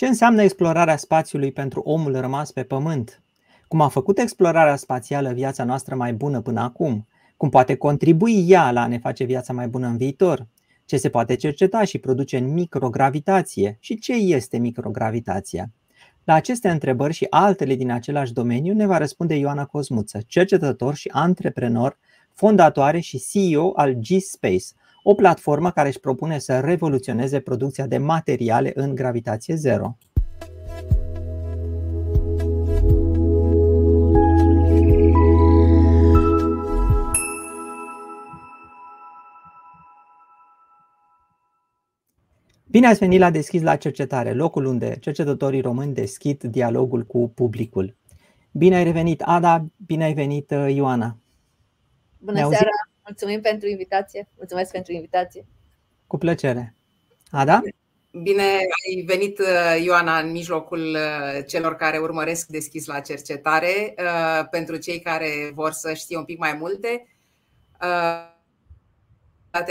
Ce înseamnă explorarea spațiului pentru omul rămas pe Pământ? Cum a făcut explorarea spațială viața noastră mai bună până acum? Cum poate contribui ea la a ne face viața mai bună în viitor? Ce se poate cerceta și produce în microgravitație? Și ce este microgravitația? La aceste întrebări și altele din același domeniu ne va răspunde Ioana Cozmuță, cercetător și antreprenor, fondatoare și CEO al G-Space, o platformă care își propune să revoluționeze producția de materiale în gravitație zero. Bine ați venit la Deschis la cercetare, locul unde cercetătorii români deschid dialogul cu publicul. Bine ai revenit, Ada, bine ai venit, Ioana. Bună seara, mulțumim pentru invitație. Mulțumesc pentru invitație. Cu plăcere. Ada? Bine ai venit, Ioana, în mijlocul celor care urmăresc Deschis la cercetare. Pentru cei care vor să știe un pic mai multe,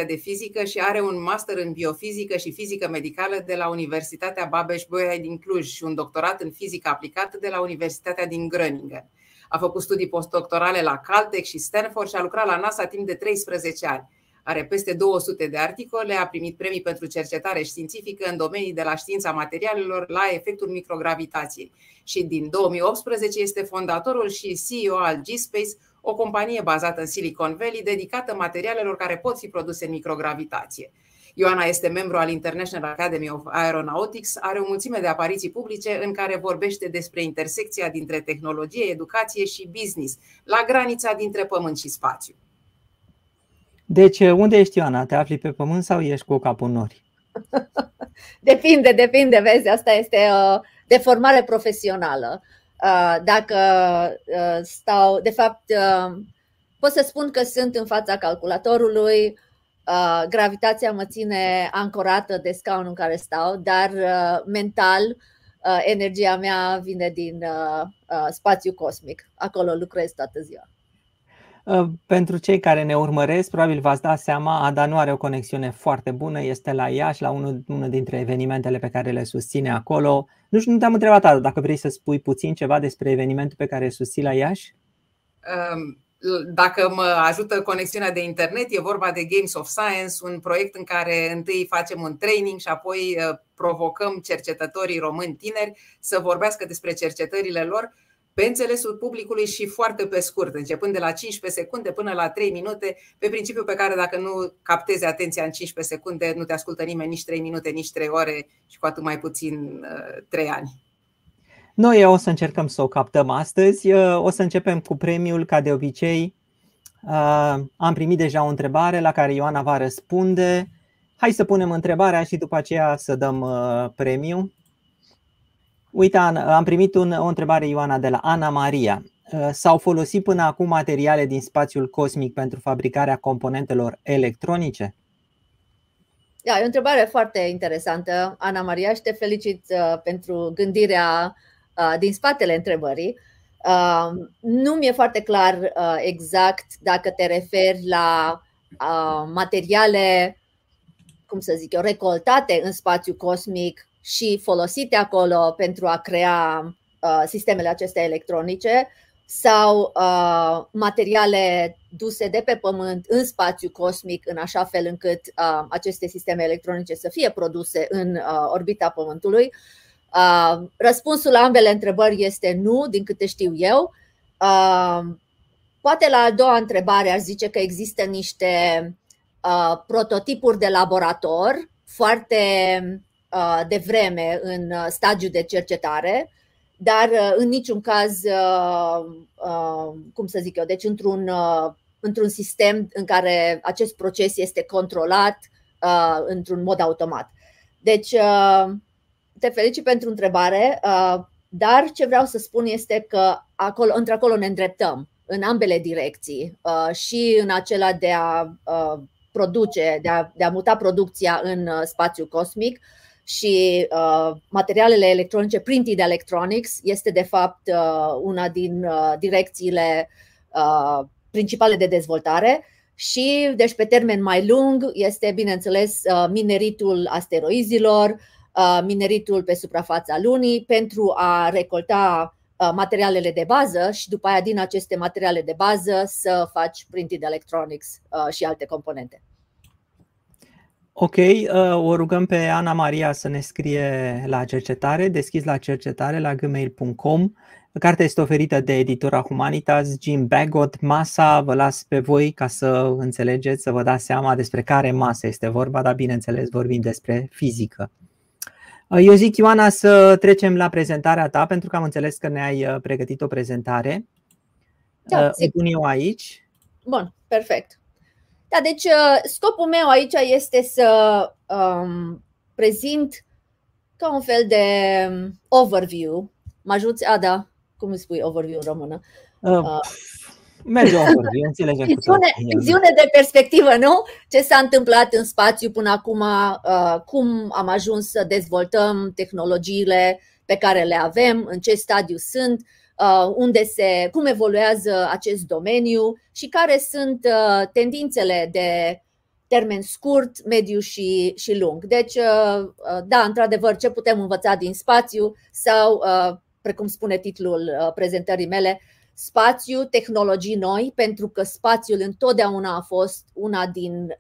de fizică și are un master în biofizică și fizică medicală de la Universitatea Babeș-Bolyai din Cluj și un doctorat în fizică aplicată de la Universitatea din Groningen. A făcut studii postdoctorale la Caltech și Stanford și a lucrat la NASA timp de 13 ani. Are peste 200 de articole, a primit premii pentru cercetare științifică în domenii de la știința materialelor la efectul microgravitației. Și din 2018 este fondatorul și CEO al G-Space, o companie bazată în Silicon Valley, dedicată materialelor care pot fi produse în microgravitație. Ioana este membru al International Academy of Aeronautics, are o mulțime de apariții publice în care vorbește despre intersecția dintre tehnologie, educație și business, la granița dintre pământ și spațiu. Deci, unde ești, Ioana? Te afli pe pământ sau ești cu capul în nori? Depinde, vezi, asta este de formare profesională. Dacă stau, de fapt, pot să spun că sunt în fața calculatorului, gravitația mă ține ancorată de scaunul în care stau, dar mental energia mea vine din spațiu cosmic, acolo lucrez toată ziua. Pentru cei care ne urmăresc, probabil v-ați dat seama, Ada nu are o conexiune foarte bună, este la Iași, la unul dintre evenimentele pe care le susține acolo. Nu știu, nu te-am întrebat, Ada, dacă vrei să spui puțin ceva despre evenimentul pe care îl susții la Iași? Dacă mă ajută conexiunea de internet, e vorba de Games of Science, un proiect în care întâi facem un training și apoi provocăm cercetătorii români tineri să vorbească despre cercetările lor pe înțelesul publicului și foarte pe scurt, începând de la 15 secunde până la 3 minute, pe principiu pe care dacă nu captezi atenția în 15 secunde, nu te ascultă nimeni nici 3 minute, nici 3 ore și cu atât mai puțin 3 ani. Noi o să încercăm să o captăm astăzi. O să începem cu premiul, ca de obicei. Am primit deja o întrebare la care Ioana va răspunde. Hai să punem întrebarea și după aceea să dăm premiul. Uite, am primit o întrebare, Ioana, de la Ana Maria. S-au folosit până acum materiale din spațiul cosmic pentru fabricarea componentelor electronice? Da, e o întrebare foarte interesantă, Ana Maria, și te felicit pentru gândirea din spatele întrebării. Nu mi-e foarte clar exact dacă te referi la materiale, cum să zic eu, recoltate în spațiu cosmic și folosite acolo pentru a crea sistemele acestea electronice sau materiale duse de pe Pământ în spațiu cosmic în așa fel încât aceste sisteme electronice să fie produse în orbita Pământului. Răspunsul la ambele întrebări este nu, din câte știu eu. Poate la a doua întrebare aș zice că există niște prototipuri de laborator foarte de vreme în stadiu de cercetare, dar în niciun caz, cum să zic eu, deci într-un sistem în care acest proces este controlat într-un mod automat. Deci te felicit pentru întrebare, dar ce vreau să spun este că într-acolo ne îndreptăm în ambele direcții și în acela de a produce, de a muta producția în spațiu cosmic. Și materialele electronice, printed electronics, este de fapt una din direcțiile principale de dezvoltare. Și deci pe termen mai lung este, bineînțeles, mineritul asteroizilor, mineritul pe suprafața Lunii pentru a recolta materialele de bază și după aia din aceste materiale de bază să faci printed electronics și alte componente. Ok, o rugăm pe Ana Maria să ne scrie la cercetare, deschis la cercetare la gmail.com. Cartea este oferită de editura Humanitas, Jim Bagot, Masa. Vă las pe voi ca să înțelegeți, să vă dați seama despre care masă este vorba, dar bineînțeles vorbim despre fizică. Eu zic, Ioana, să trecem la prezentarea ta, pentru că am înțeles că ne-ai pregătit o prezentare. Da, pun eu aici. Bun, perfect. Da, deci scopul meu aici este să prezint ca un fel de overview. Mă ajuți? A, da, cum îi spui overview în română? Merge overview, înțelegem. Viziune de perspectivă, nu? Ce s-a întâmplat în spațiu până acum, cum am ajuns să dezvoltăm tehnologiile pe care le avem, în ce stadiu sunt, cum evoluează acest domeniu și care sunt tendințele de termen scurt, mediu și lung. Deci, da, într-adevăr, ce putem învăța din spațiu sau, precum spune titlul prezentării mele, spațiu, tehnologii noi, pentru că spațiul întotdeauna a fost una din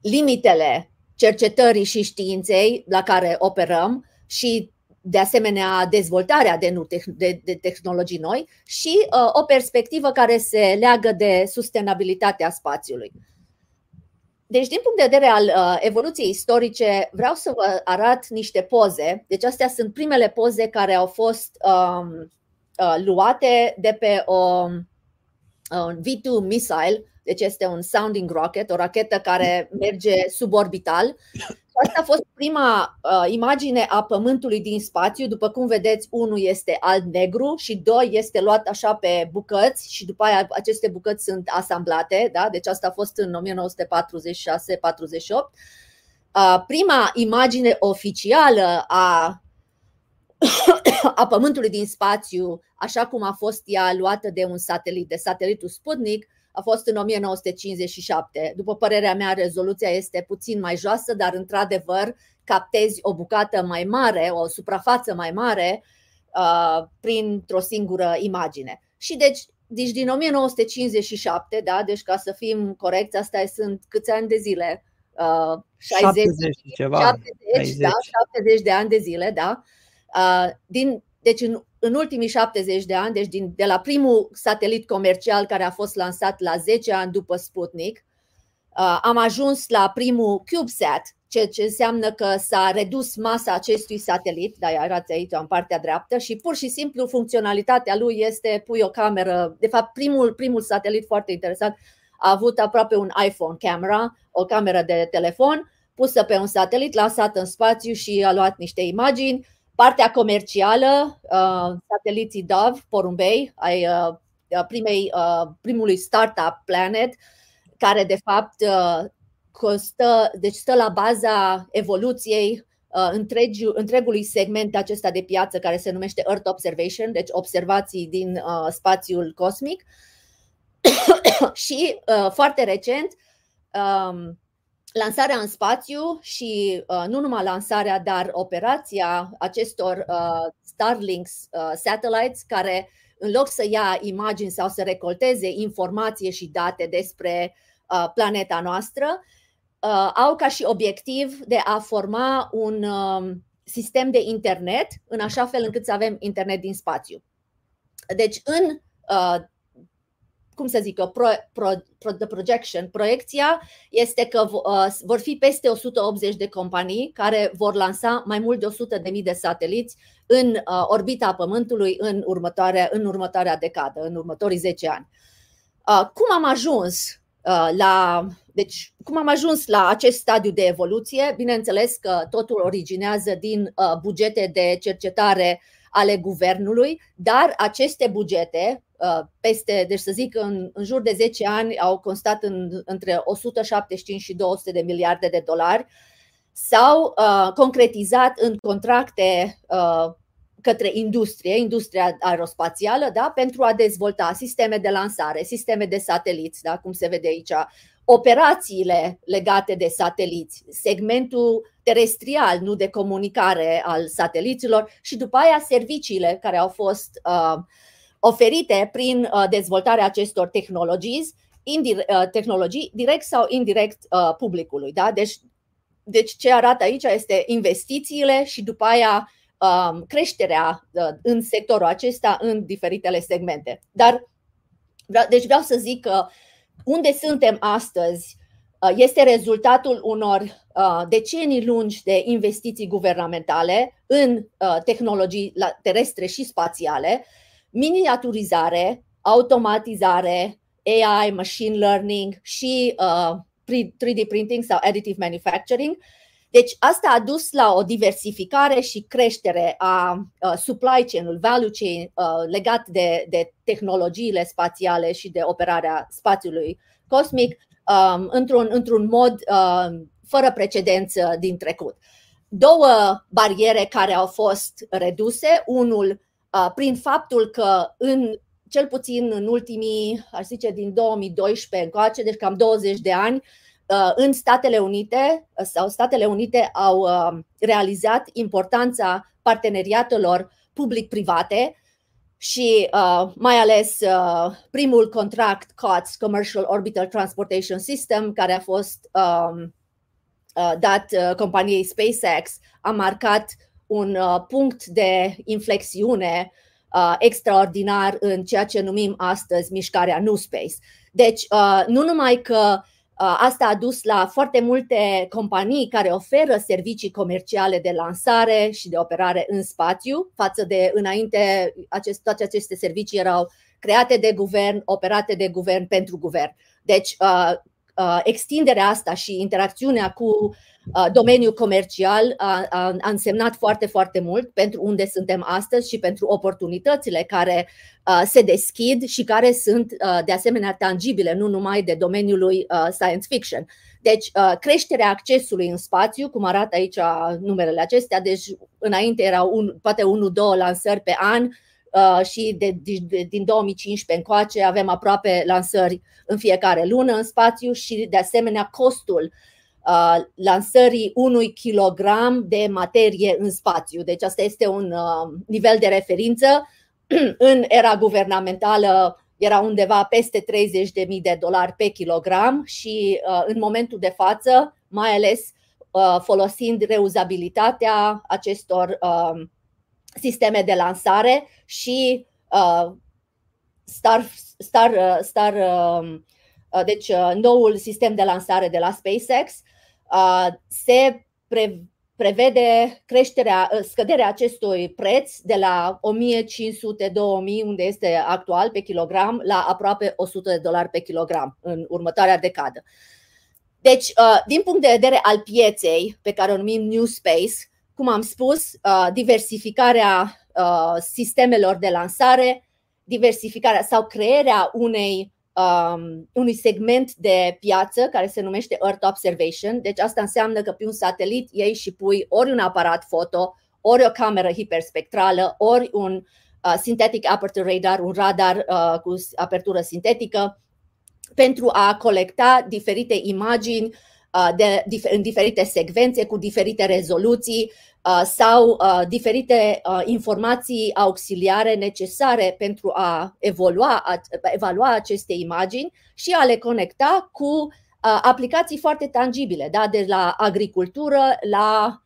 limitele cercetării și științei la care operăm și de asemenea dezvoltarea de tehnologii noi și o perspectivă care se leagă de sustenabilitatea spațiului. Deci din punct de vedere al evoluției istorice vreau să vă arăt niște poze. Deci astea sunt primele poze care au fost luate de pe un V2 missile, deci este un sounding rocket, o rachetă care merge suborbital. Asta a fost prima imagine a Pământului din spațiu. După cum vedeți, unul este alb-negru și doi este luat așa pe bucăți și după aia aceste bucăți sunt asamblate. Da? Deci asta a fost în 1946-48. Prima imagine oficială a Pământului din spațiu, așa cum a fost ea luată de un satelit, de satelitul Sputnik, a fost în 1957. După părerea mea, rezoluția este puțin mai joasă, dar într-adevăr captezi o bucată mai mare, o suprafață mai mare printr-o singură imagine. Și deci din 1957, da, deci ca să fim corecți, asta sunt câți ani de zile? 70 de ani de zile, da. Deci în ultimii 70 de ani, deci de la primul satelit comercial care a fost lansat la 10 ani după Sputnik, am ajuns la primul CubeSat, ceea ce înseamnă că s-a redus masa acestui satelit, dar arăți aici în partea dreaptă, și pur și simplu funcționalitatea lui este pui o cameră. De fapt, primul satelit foarte interesant a avut aproape un iPhone camera, o cameră de telefon pusă pe un satelit, lansată în spațiu și a luat niște imagini. Partea comercială, sateliții Dove, porumbei, ai primului startup Planet, care de fapt stă la baza evoluției întregului segment acesta de piață care se numește Earth Observation, deci observații din spațiul cosmic. Și foarte recent, lansarea în spațiu și nu numai lansarea, dar operația acestor Starlink satellites care în loc să ia imagini sau să recolteze informație și date despre planeta noastră, au ca și obiectiv de a forma un sistem de internet în așa fel încât să avem internet din spațiu. Deci în proiecția este că vor fi peste 180 de companii care vor lansa mai mult de 100.000 de sateliți în orbita Pământului în următoarea decadă, în următorii 10 ani. Cum am ajuns la acest stadiu de evoluție? Bineînțeles că totul originează din bugete de cercetare ale guvernului, dar aceste bugete deci să zic în jur de 10 ani au constat între 175 și 200 de miliarde de dolari, s-au concretizat în contracte către industria aerospațială, da, pentru a dezvolta sisteme de lansare, sisteme de sateliți, da, cum se vede aici, operațiile legate de sateliți, segmentul terestrial, nu de comunicare al sateliților, și după aia serviciile care au fost oferite prin dezvoltarea acestor tehnologii, direct sau indirect publicului. Da? Deci ce arată aici este investițiile și după aia creșterea în sectorul acesta în diferitele segmente. Deci vreau să zic că unde suntem astăzi este rezultatul unor decenii lungi de investiții guvernamentale în tehnologii terestre și spațiale, miniaturizare, automatizare, AI, machine learning și 3D printing sau additive manufacturing. Deci asta a dus la o diversificare și creștere a supply chain-ul, value chain legat de tehnologiile spațiale și de operarea spațiului cosmic într-un mod fără precedent din trecut. Două bariere care au fost reduse, unul prin faptul că cel puțin în ultimii, aș zice, din 2012 încoace, deci cam 20 de ani, în Statele Unite au realizat importanța parteneriatelor public-private și mai ales primul contract COTS, Commercial Orbital Transportation System, care a fost dat companiei SpaceX, a marcat un punct de inflexiune extraordinar în ceea ce numim astăzi mișcarea New Space. Deci nu numai că asta a dus la foarte multe companii care oferă servicii comerciale de lansare și de operare în spațiu, față de înainte, toate aceste servicii erau create de guvern, operate de guvern, pentru guvern. Deci extinderea asta și interacțiunea cu domeniul comercial a însemnat foarte, foarte mult pentru unde suntem astăzi și pentru oportunitățile care se deschid și care sunt de asemenea tangibile, nu numai de domeniului science fiction. Deci creșterea accesului în spațiu, cum arată aici numerele acestea, deci înainte erau poate 1-2 lansări pe an, și din 2015 încoace avem aproape lansări în fiecare lună în spațiu și de asemenea costul lansării unui kilogram de materie în spațiu. Deci asta este un nivel de referință. În era guvernamentală era undeva peste $30.000 pe kilogram și în momentul de față, mai ales folosind reuzabilitatea acestor sisteme de lansare și deci noul sistem de lansare de la SpaceX, se prevede scăderea acestui preț de la 1500-2000, unde este actual pe kilogram, la aproape $100 pe kilogram în următoarea decadă. Deci, din punct de vedere al pieței, pe care o numim New Space, cum am spus, diversificarea sistemelor de lansare, diversificarea sau crearea unui segment de piață care se numește Earth Observation. Deci asta înseamnă că pe un satelit iei și pui ori un aparat foto, ori o cameră hiperspectrală, ori un synthetic aperture radar, un radar cu apertură sintetică, pentru a colecta diferite imagini în diferite secvențe, cu diferite rezoluții sau diferite informații auxiliare necesare pentru a evalua aceste imagini și a le conecta cu aplicații foarte tangibile, da? De la agricultură la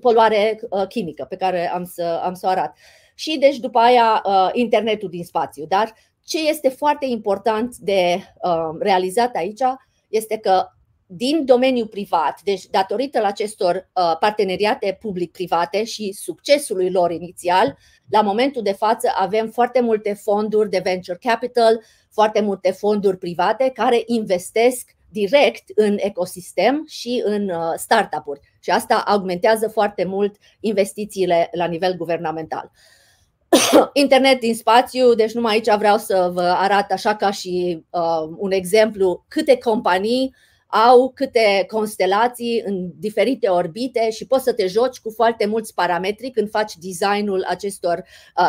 poluare chimică, pe care am să o arăt. Și deci după aia internetul din spațiu. Dar ce este foarte important de realizat aici este că din domeniul privat, deci datorită la acestor parteneriate public-private și succesului lor inițial, la momentul de față avem foarte multe fonduri de venture capital, foarte multe fonduri private care investesc direct în ecosistem și în startup-uri. Și asta augmentează foarte mult investițiile la nivel guvernamental. Internet din spațiu, deci numai aici vreau să vă arăt așa ca și un exemplu câte companii au câte constelații în diferite orbite și poți să te joci cu foarte mulți parametri când faci designul acestor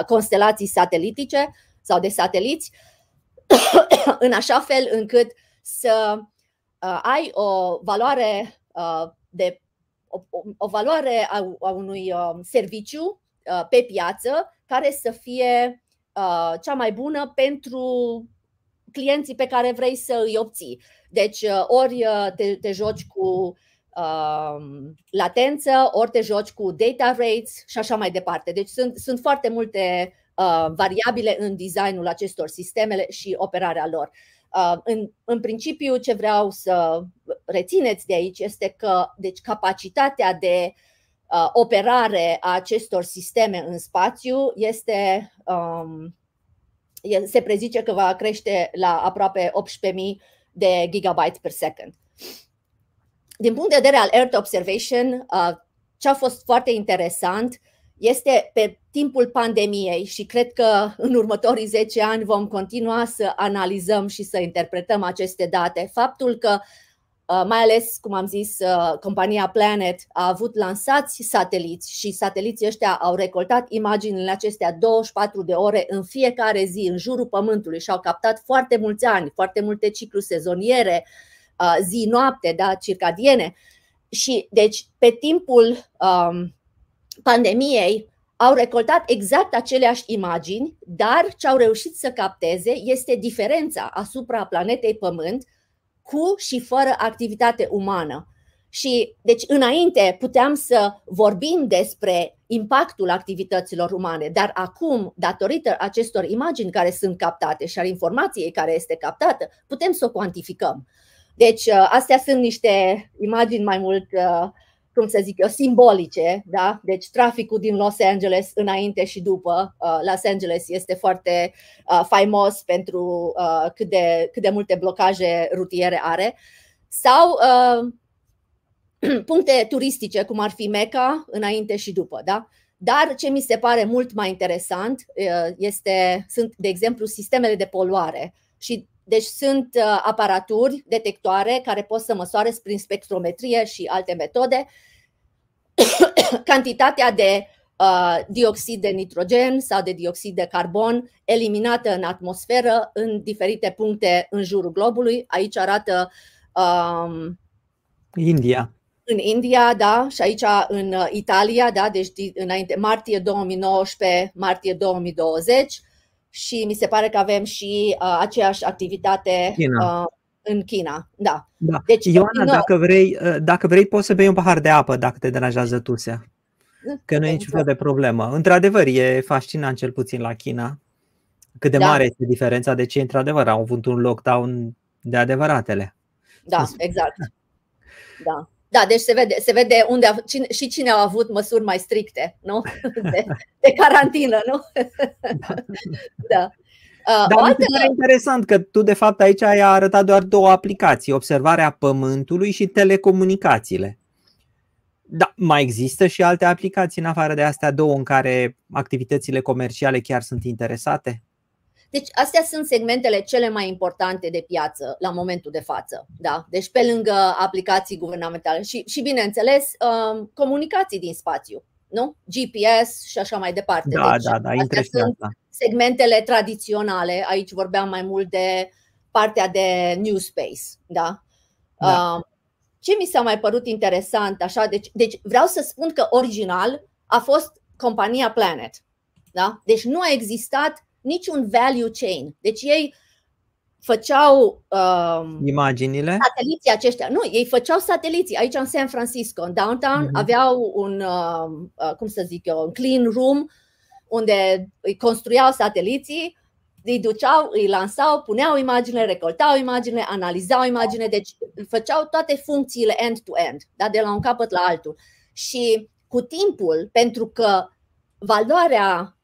constelații satelitice sau de sateliți, în așa fel încât să ai o valoare de o valoare a unui serviciu pe piață care să fie cea mai bună pentru clienții pe care vrei să îi obții. Deci ori te joci cu latență, ori te joci cu data rates și așa mai departe. Deci sunt foarte multe variabile în designul acestor sistemele și operarea lor. În principiu, ce vreau să rețineți de aici este că deci, capacitatea de operare a acestor sisteme în spațiu este, se prezice că va crește la aproape 18.000 de gigabytes per second. Din punct de vedere al Earth Observation, ce a fost foarte interesant este pe timpul pandemiei și cred că în următorii 10 ani vom continua să analizăm și să interpretăm aceste date. Faptul că, mai ales, cum am zis, compania Planet a avut lansați sateliți și sateliții ăștia au recoltat imaginile acestea 24 de ore în fiecare zi în jurul Pământului și au captat foarte mulți ani, foarte multe cicluri sezoniere, zi-noapte, da, circadiene. Și deci pe timpul pandemiei au recoltat exact aceleași imagini, dar ce au reușit să capteze este diferența asupra planetei Pământ cu și fără activitate umană. Și deci înainte puteam să vorbim despre impactul activităților umane, dar acum, datorită acestor imagini care sunt captate și al informației care este captată, putem să o cuantificăm. Deci astea sunt niște imagini mai mult, cum să zic eu, simbolice, da? Deci traficul din Los Angeles înainte și după. Los Angeles este foarte faimos pentru cât de multe blocaje rutiere are. Sau puncte turistice, cum ar fi Mecca, înainte și după, da? Dar ce mi se pare mult mai interesant sunt, de exemplu, sistemele de poluare. Și deci sunt aparaturi, detectoare, care pot să măsoare prin spectrometrie și alte metode cantitatea de dioxid de nitrogen sau de dioxid de carbon eliminată în atmosferă în diferite puncte în jurul globului. Aici arată India. În India, da, și aici în Italia, da, deci înainte martie 2019, martie 2020. Și mi se pare că avem și aceeași activitate China. În China. Da. Da. Deci, Ioana, dacă vrei, poți să bei un pahar de apă dacă te deranjează tusea. Că nu e niciun fel de problemă. Într-adevăr, e fascinant, cel puțin la China, cât de mare este diferența, de ce, într-adevăr, au avut un lockdown de adevăratele. Da, exact. Da. Da, deci se vede unde și cine au avut măsuri mai stricte, nu? De carantină, nu? Da. Dar mi se pare interesant că tu, de fapt, aici ai arătat doar două aplicații, observarea Pământului și telecomunicațiile. Da, mai există și alte aplicații în afară de astea două în care activitățile comerciale chiar sunt interesate? Deci astea sunt segmentele cele mai importante de piață la momentul de față, da? Deci pe lângă aplicații guvernamentale și bineînțeles, comunicații din spațiu, nu? GPS și așa mai departe. Da, deci, da, interesant. Sunt segmentele tradiționale, aici vorbeam mai mult de partea de New Space, da? Da. Ce mi s-a mai părut interesant, așa, deci vreau să spun că original a fost compania Planet, da? Deci nu a existat niciun value chain. Deci ei făceau imaginile. Sateliții aceștia. Nu, ei făceau sateliții. Aici în San Francisco, în downtown, aveau un cum să zic eu, un clean room unde îi construiau sateliții, îi duceau, îi lansau, puneau imagine, recoltau imagine, analizau imagine, deci făceau toate funcțiile end to end, da, de la un capăt la altul. Și cu timpul, pentru că valoarea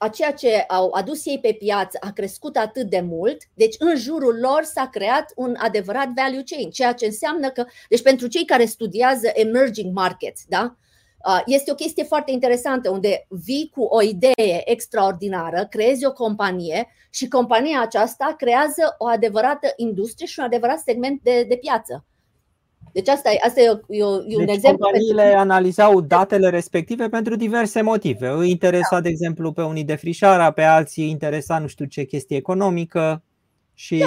a ceea ce au adus ei pe piață a crescut atât de mult, deci în jurul lor s-a creat un adevărat value chain, ceea ce înseamnă că, deci pentru cei care studiază emerging markets, da, este o chestie foarte interesantă unde vii cu o idee extraordinară, creezi o companie și compania aceasta creează o adevărată industrie și un adevărat segment de piață. Deci asta e un exemplu. Companiile analizau datele respective pentru diverse motive. Îi interesa, de exemplu, pe unii defrișarea, pe alții interesa nu știu ce chestie economică și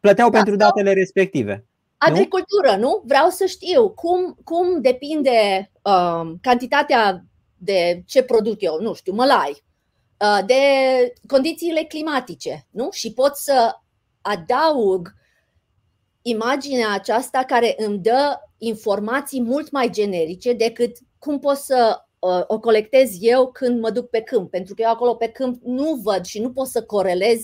plăteau pentru datele respective. Agricultură, nu? Vreau să știu cum depinde cantitatea de ce produc eu, nu știu, mălai, de condițiile climatice, nu? Și pot să adaug imaginea aceasta care îmi dă informații mult mai generice decât cum pot să o colectez eu când mă duc pe câmp. Pentru că eu acolo pe câmp nu văd și nu pot să corelez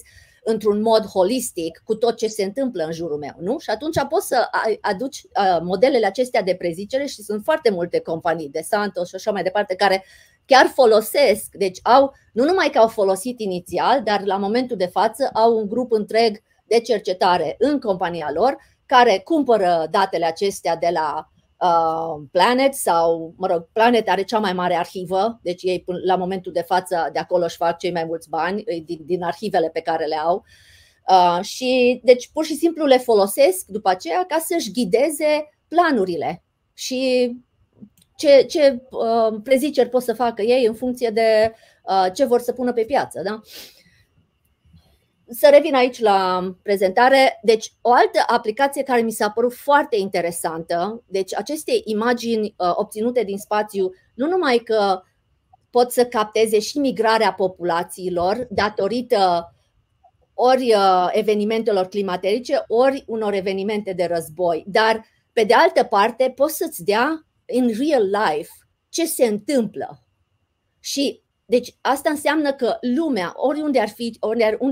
într-un mod holistic cu tot ce se întâmplă în jurul meu, nu? Și atunci poți să aduci modelele acestea de prezicere și sunt foarte multe companii, de Santos și așa mai departe, care chiar folosesc, deci au, nu numai că au folosit inițial, dar la momentul de față au un grup întreg de cercetare în compania lor care cumpără datele acestea de la Planet sau, mă rog, Planet are cea mai mare arhivă, deci ei la momentul de față de acolo își fac cei mai mulți bani din arhivele pe care le au și deci pur și simplu le folosesc după aceea ca să-și ghideze planurile și ce preziceri pot să facă ei în funcție de ce vor să pună pe piață, da? Să revin aici la prezentare. Deci o altă aplicație care mi s-a părut foarte interesantă, deci aceste imagini obținute din spațiu, nu numai că pot să capteze și migrarea populațiilor datorită ori evenimentelor climaterice, ori unor evenimente de război, dar pe de altă parte pot să-ți dea în real life ce se întâmplă. Și deci asta înseamnă că lumea, oriunde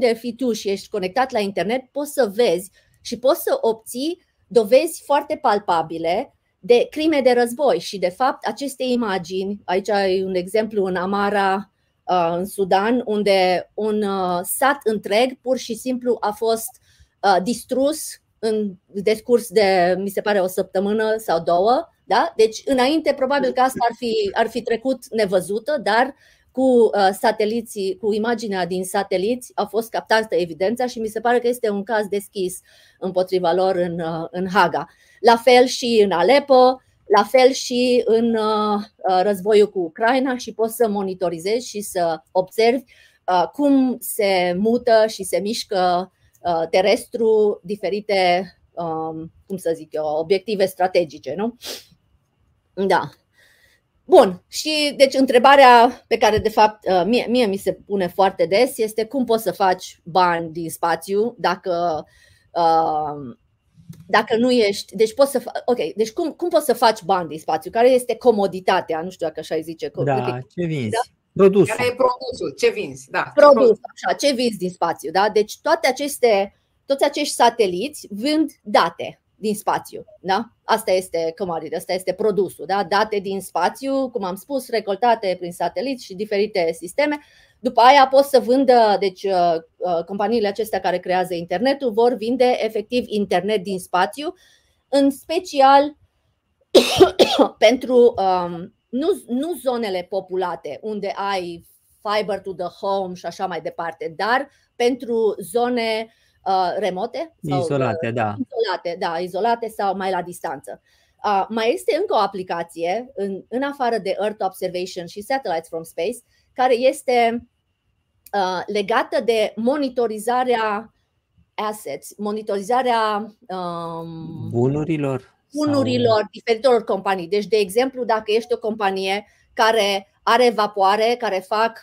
ar fi tu și ești conectat la internet, poți să vezi și poți să obții dovezi foarte palpabile de crime de război. Și de fapt aceste imagini, aici ai un exemplu în Amara, în Sudan, unde un sat întreg pur și simplu a fost distrus în decurs de, mi se pare, o săptămână sau două. Da? Deci înainte probabil că asta ar fi trecut nevăzută, dar cu sateliții, cu imaginea din sateliți a fost captată evidența și mi se pare că este un caz deschis împotriva lor în Haga. La fel și în Aleppo, la fel și în războiul cu Ucraina și poți să monitorizezi și să observi cum se mută și se mișcă terestru diferite, cum să zic eu, obiective strategice, nu? Da. Bun. Și deci întrebarea pe care de fapt mie mi se pune foarte des este cum poți să faci bani din spațiu dacă nu ești, deci poți să deci cum poți să faci bani din spațiu? Care este comoditatea? Nu știu dacă așa zice. Da, ce vinzi? Da? Produsul. Care e produsul? Ce vinzi? Da. Produs, așa, ce vinzi din spațiu, da? Deci toți acești sateliți vând date din spațiu, da? Asta este produsul, da? Date din spațiu, cum am spus, recoltate prin sateliți și diferite sisteme. După aia pot să vândă, deci companiile acestea care creează internetul vor vinde efectiv internet din spațiu, în special pentru nu zonele populate unde ai fiber to the home și așa mai departe, dar pentru zone remote, izolate, da. Izolate sau mai la distanță. Mai este încă o aplicație în afară de Earth Observation și Satellites from Space, care este legată de monitorizarea assets, monitorizarea bunurilor sau diferitelor companii. Deci, de exemplu, dacă ești o companie care are vapoare, care fac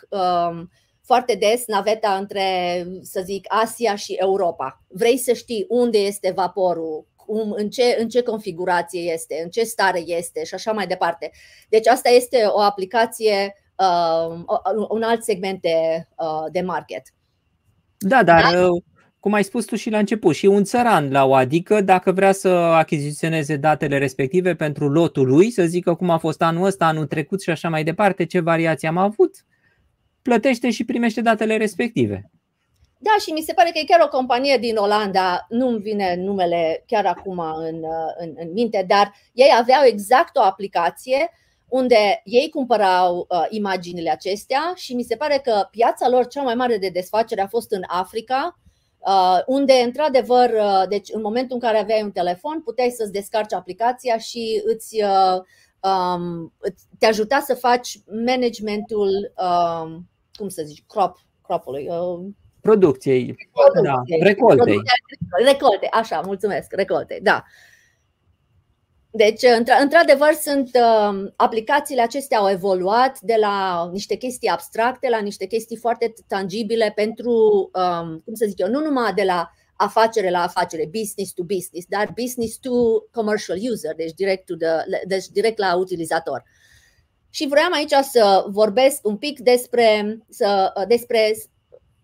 foarte des naveta între, să zic, Asia și Europa. Vrei să știi unde este vaporul, în ce configurație este, în ce stare este și așa mai departe. Deci asta este o aplicație, un alt segment de market. Da, dar cum ai spus tu și la început, și un țăran la o adică, dacă vrea să achiziționeze datele respective pentru lotul lui, să zică cum a fost anul ăsta, anul trecut și așa mai departe, ce variații am avut, plătește și primește datele respective. Da, și mi se pare că e chiar o companie din Olanda, nu-mi vine numele chiar acum în minte, dar ei aveau exact o aplicație unde ei cumpărau imaginile acestea și mi se pare că piața lor cea mai mare de desfacere a fost în Africa, unde într-adevăr, deci în momentul în care aveai un telefon, puteai să-ți descarci aplicația și te ajuta să faci managementul cum să zici, cropului, producției, da, recolte. Recolte, așa, mulțumesc, recolte, da. Deci, într-adevăr, aplicațiile acestea au evoluat de la niște chestii abstracte la niște chestii foarte tangibile pentru, cum să zic eu, nu numai de la afacere la afacere, business to business, dar business to commercial user, deci direct la utilizator. Și vreau aici să vorbesc un pic despre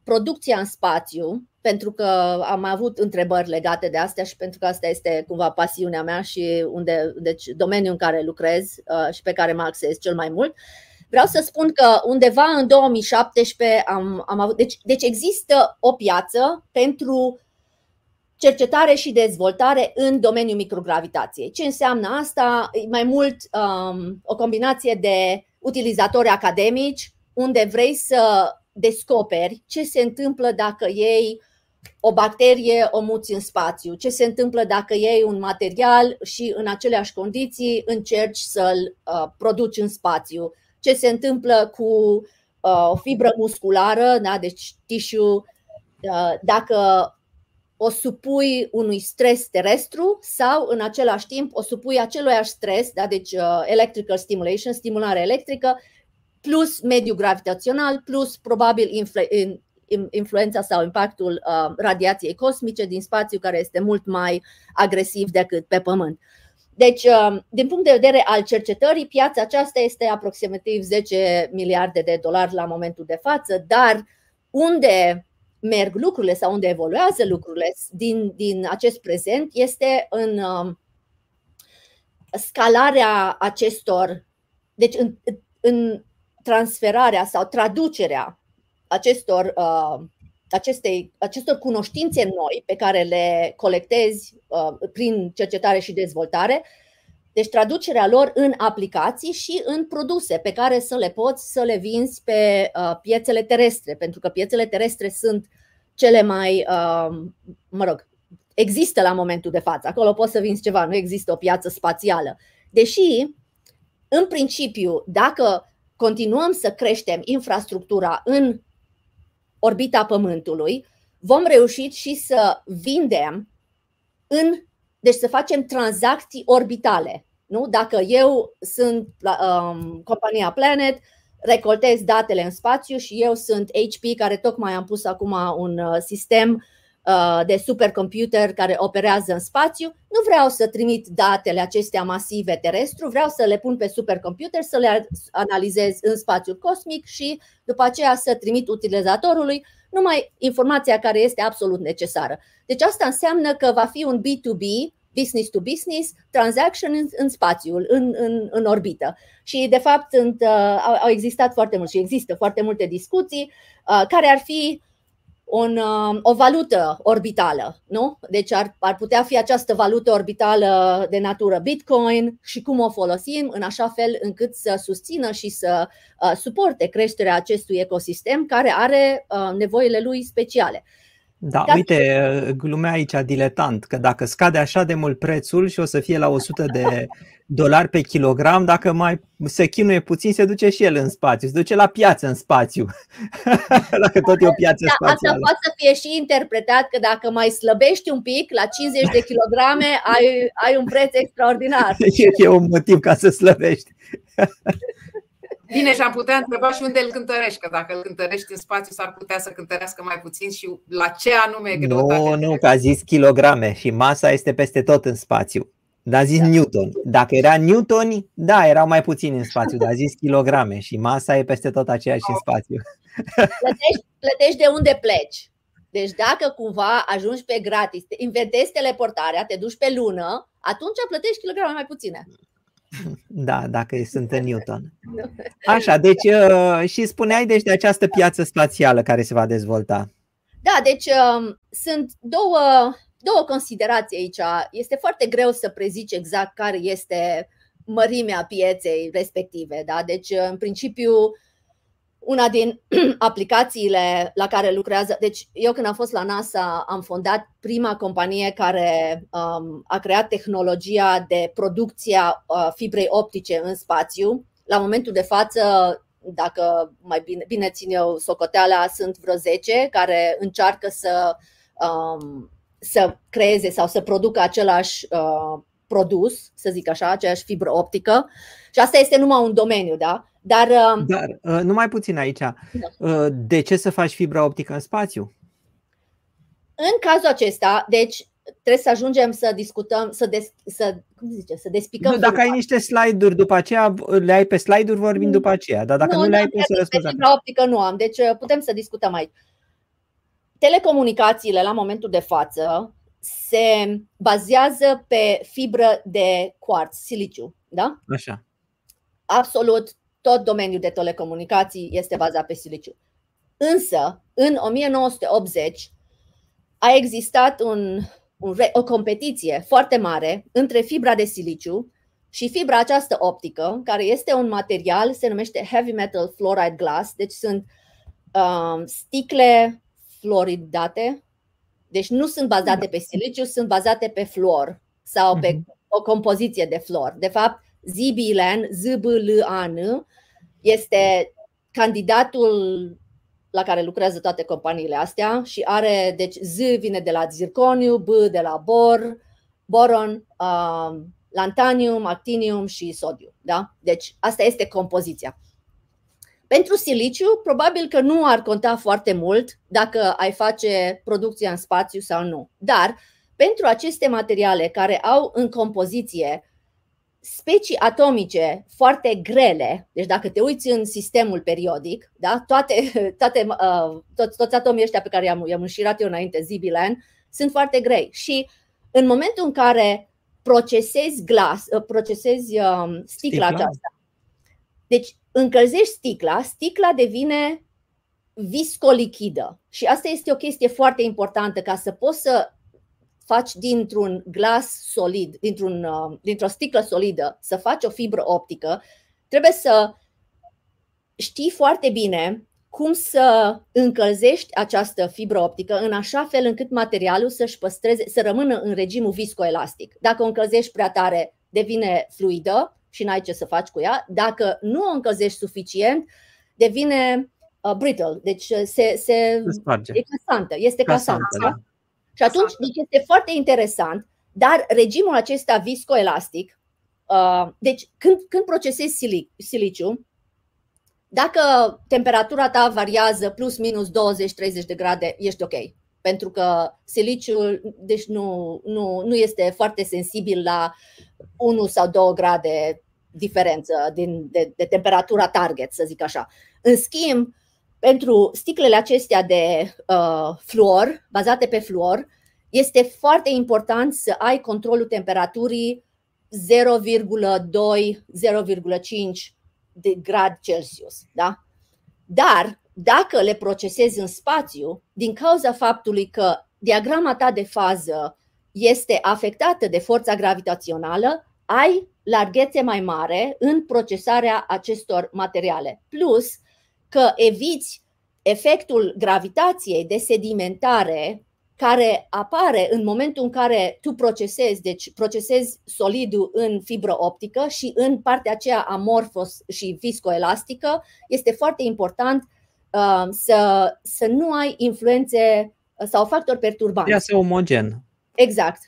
producția în spațiu, pentru că am avut întrebări legate de astea și pentru că asta este cumva pasiunea mea și deci domeniul în care lucrez și pe care mă axez cel mai mult. Vreau să spun că undeva în 2017 am avut, deci există o piață pentru cercetare și dezvoltare în domeniul microgravitației. Ce înseamnă asta? Mai mult o combinație de utilizatori academici, unde vrei să descoperi ce se întâmplă dacă iei o bacterie, o muți în spațiu, ce se întâmplă dacă iei un material și în aceleași condiții încerci să-l produci în spațiu, ce se întâmplă cu o fibră musculară, da? Deci tissue, dacă o supui unui stres terestru sau în același timp o supui aceluiași stres, da? Deci electrical stimulation, stimulare electrică, plus mediul gravitațional, plus probabil influența sau impactul radiației cosmice din spațiu, care este mult mai agresiv decât pe Pământ. Deci, din punct de vedere al cercetării, piața aceasta este aproximativ $10 miliarde la momentul de față, dar unde merg lucrurile sau unde evoluează lucrurile din acest prezent este în scalarea acestor, deci în transferarea sau traducerea acestor cunoștințe noi pe care le colectezi prin cercetare și dezvoltare, deci traducerea lor în aplicații și în produse pe care să le vinzi pe piețele terestre, pentru că piețele terestre sunt cele mai, există la momentul de față, acolo poți să vinzi ceva, nu există o piață spațială. Deși, în principiu, dacă continuăm să creștem infrastructura în orbita Pământului, vom reuși și să vindem, deci să facem tranzacții orbitale. Nu? Dacă eu sunt compania Planet, recoltez datele în spațiu și eu sunt HP, care tocmai am pus acum un sistem de supercomputer care operează în spațiu, nu vreau să trimit datele acestea masive terestru, vreau să le pun pe supercomputer, să le analizez în spațiul cosmic și după aceea să trimit utilizatorului numai informația care este absolut necesară. Deci asta înseamnă că va fi un B2B, business to business, transaction în spațiul, în orbită. Și de fapt au existat foarte mult și există foarte multe discuții care ar fi o valută orbitală, nu? Deci ar putea fi această valută orbitală de natură Bitcoin și cum o folosim în așa fel încât să susțină și să suporte creșterea acestui ecosistem care are nevoile lui speciale. Da, uite, glumea aici diletant, că dacă scade așa de mult prețul și o să fie la $100 pe kilogram, dacă mai se chinuie puțin, se duce și el în spațiu, se duce la piață în spațiu, dacă tot e o piață spațială. Asta poate să fie și interpretat că dacă mai slăbești un pic, la 50 de kilograme ai un preț extraordinar. E un motiv ca să slăbești. Bine, și am putea întreba și unde îl cântărești, că dacă îl cântărești în spațiu s-ar putea să cântărească mai puțin și la ce anume greutate. Nu, că a zis kilograme și masa este peste tot în spațiu. Dar a zis Newton. Dacă era Newton, da, erau mai puțini în spațiu, dar a zis kilograme și masa e peste tot aceeași în spațiu. Plătești de unde pleci. Deci dacă cumva ajungi pe gratis, inventezi teleportarea, te duci pe lună, atunci plătești kilograme mai puține. Da, dacă sunt în Newton. Așa, deci și spuneai de această piață spațială care se va dezvolta. Da, deci sunt două considerații aici. Este foarte greu să prezici exact care este mărimea pieței respective, da? Deci în principiu una din aplicațiile la care lucrează, deci eu când am fost la NASA am fondat prima companie care a creat tehnologia de producția fibrei optice în spațiu. La momentul de față, dacă mai bine țin eu socoteala, sunt vreo 10 care încearcă să creeze sau să producă același produs, să zic așa, aceeași fibră optică. Și asta este numai un domeniu, da? Dar numai puțin aici. Da. De ce să faci fibra optică în spațiu? În cazul acesta, deci trebuie să ajungem să discutăm, să despicăm. Nu, dacă ai niște slide-uri după aceea, le ai pe slide-uri, vorbim după aceea. Dar dacă nu le ai, cum să răspunzi? Pe fibra optică nu am, deci putem să discutăm aici. Telecomunicațiile la momentul de față se bazează pe fibră de quartz, siliciu, da? Așa. Absolut tot domeniul de telecomunicații este bazat pe siliciu. Însă, în 1980 a existat o competiție foarte mare între fibra de siliciu și fibra aceasta optică, care este un material, se numește heavy metal fluoride glass, deci sunt sticle fluoridate, deci nu sunt bazate pe siliciu, sunt bazate pe fluor sau pe o compoziție de fluor. De fapt, ZBLAN este candidatul la care lucrează toate companiile astea și are, deci Z vine de la zirconiu, B de la boron, lantanium, actinium și sodiu, da? Deci asta este compoziția. Pentru siliciu, probabil că nu ar conta foarte mult dacă ai face producția în spațiu sau nu. Dar pentru aceste materiale care au în compoziție specii atomice foarte grele, deci dacă te uiți în sistemul periodic, da, toți atomii ăștia pe care i-am înșirat eu înainte, ZBLAN, sunt foarte grei. Și în momentul în care procesezi sticla aceasta, deci încălzești sticla devine viscolichidă. Și asta este o chestie foarte importantă, ca să poți să faci dintr-un glas solid, dintr-o sticlă solidă, să faci o fibră optică, trebuie să știi foarte bine cum să încălzești această fibră optică în așa fel încât materialul să-și păstreze, să rămână în regimul viscoelastic. Dacă o încălzești prea tare, devine fluidă și n-ai ce să faci cu ea. Dacă nu o încălzești suficient, devine brittle, deci este casantă. Da? Și atunci, deci este foarte interesant, dar regimul acesta viscoelastic, deci când procesezi siliciu, dacă temperatura ta variază plus minus 20-30 de grade, ești ok. Pentru că siliciul, deci nu este foarte sensibil la 1 sau 2 grade diferență de temperatura target, să zic așa. În schimb, pentru sticlele acestea de fluor, bazate pe fluor, este foarte important să ai controlul temperaturii 0,2-0,5 de grad Celsius. Da? Dar dacă le procesezi în spațiu, din cauza faptului că diagrama ta de fază este afectată de forța gravitațională, ai larghețe mai mare în procesarea acestor materiale. Plus că eviți efectul gravitației de sedimentare care apare în momentul în care tu procesezi, deci procesezi solidul în fibră optică și în partea aceea amorfos și viscoelastică, este foarte important să nu ai influențe sau factori perturbanți. Este omogen. Exact.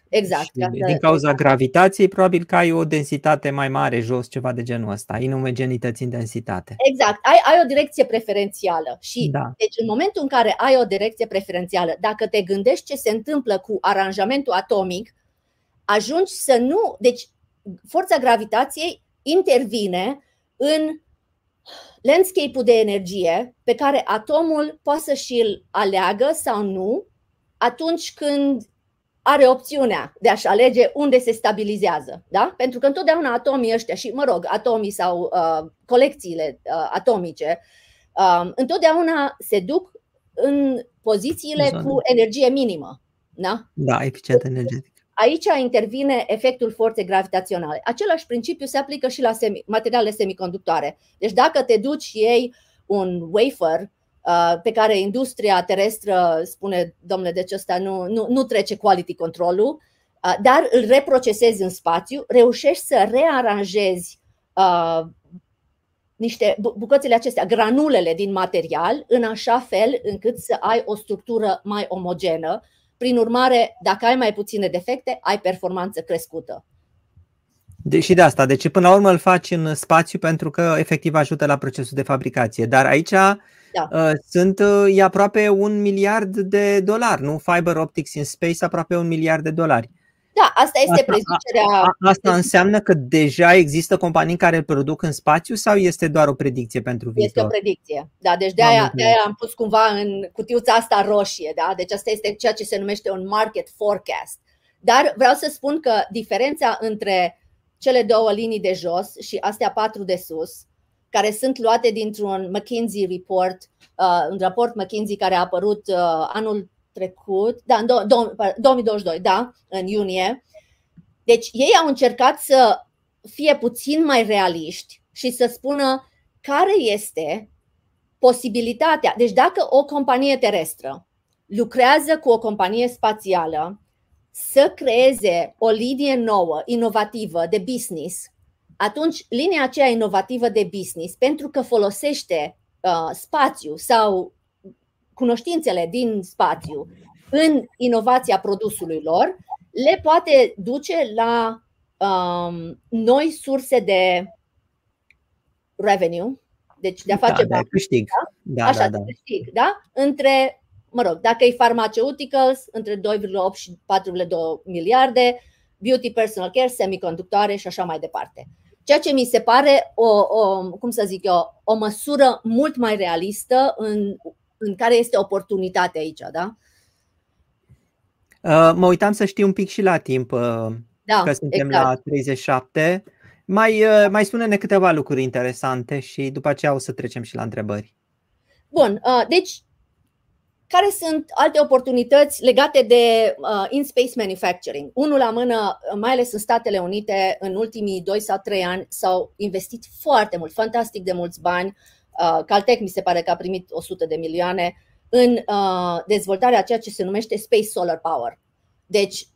Din cauza gravitației, probabil că ai o densitate mai mare jos, ceva de genul ăsta, inomogenități în densitate. Exact, ai o direcție preferențială și deci în momentul în care ai o direcție preferențială, dacă te gândești ce se întâmplă cu aranjamentul atomic, ajungi să nu, deci forța gravitației intervine în landscape-ul de energie pe care atomul poate să și-l aleagă sau nu atunci când are opțiunea de a-și alege unde se stabilizează, da? Pentru că întotdeauna atomii ăștia și, atomii sau colecțiile atomice întotdeauna se duc în pozițiile cu energie minimă, da? Da, eficient energetic. Aici intervine efectul forței gravitaționale. Același principiu se aplică și la materiale semiconductoare. Deci dacă te duci și iei un wafer pe care industria terestră spune, domnule, deci ăsta nu trece quality control-ul, dar îl reprocesezi în spațiu, reușești să rearanjezi niște bucățile acestea, granulele din material, în așa fel încât să ai o structură mai omogenă. Prin urmare, dacă ai mai puține defecte, ai performanță crescută. Deși de asta, deci până la urmă îl faci în spațiu pentru că efectiv ajută la procesul de fabricație. Dar aici e aproape $1 miliard, nu? Fiber Optics in Space, aproape $1 miliard. Da, asta este prezicerea. Asta înseamnă că deja există companii care produc în spațiu sau este doar o predicție pentru viitor? Este o predicție, da, deci de-aia am pus cumva în cutiuța asta roșie, da? Deci asta este ceea ce se numește un market forecast. Dar vreau să spun că diferența între cele două linii de jos și astea 4 de sus, care sunt luate dintr-un McKinsey report, un raport McKinsey care a apărut anul trecut, da, în 2022, da, în iunie. Deci ei au încercat să fie puțin mai realiști și să spună care este posibilitatea. Deci dacă o companie terestră lucrează cu o companie spațială să creeze o linie nouă, inovativă de business, atunci linia aceea inovativă de business, pentru că folosește spațiu sau cunoștințele din spațiu în inovația produsului lor, le poate duce la noi surse de revenue, deci de a face câștig. Da? Așa, de câștig, da? Între, mă rog, dacă e pharmaceuticals, între 2,8 și 4,2 miliarde, beauty, personal care, semiconductoare și așa mai departe. Ceea ce mi se pare o măsură mult mai realistă în care este oportunitate aici, da? Mă uitam să știu un pic și la timp, că suntem la 37. Mai spune-ne câteva lucruri interesante și după aceea o să trecem și la întrebări. Bun, deci care sunt alte oportunități legate de in-space manufacturing? Unul la mână, mai ales în Statele Unite, în ultimii 2 sau 3 ani s-au investit foarte mult, fantastic de mulți bani. Caltech mi se pare că a primit 100 de milioane în dezvoltarea a ceea ce se numește Space Solar Power. Deci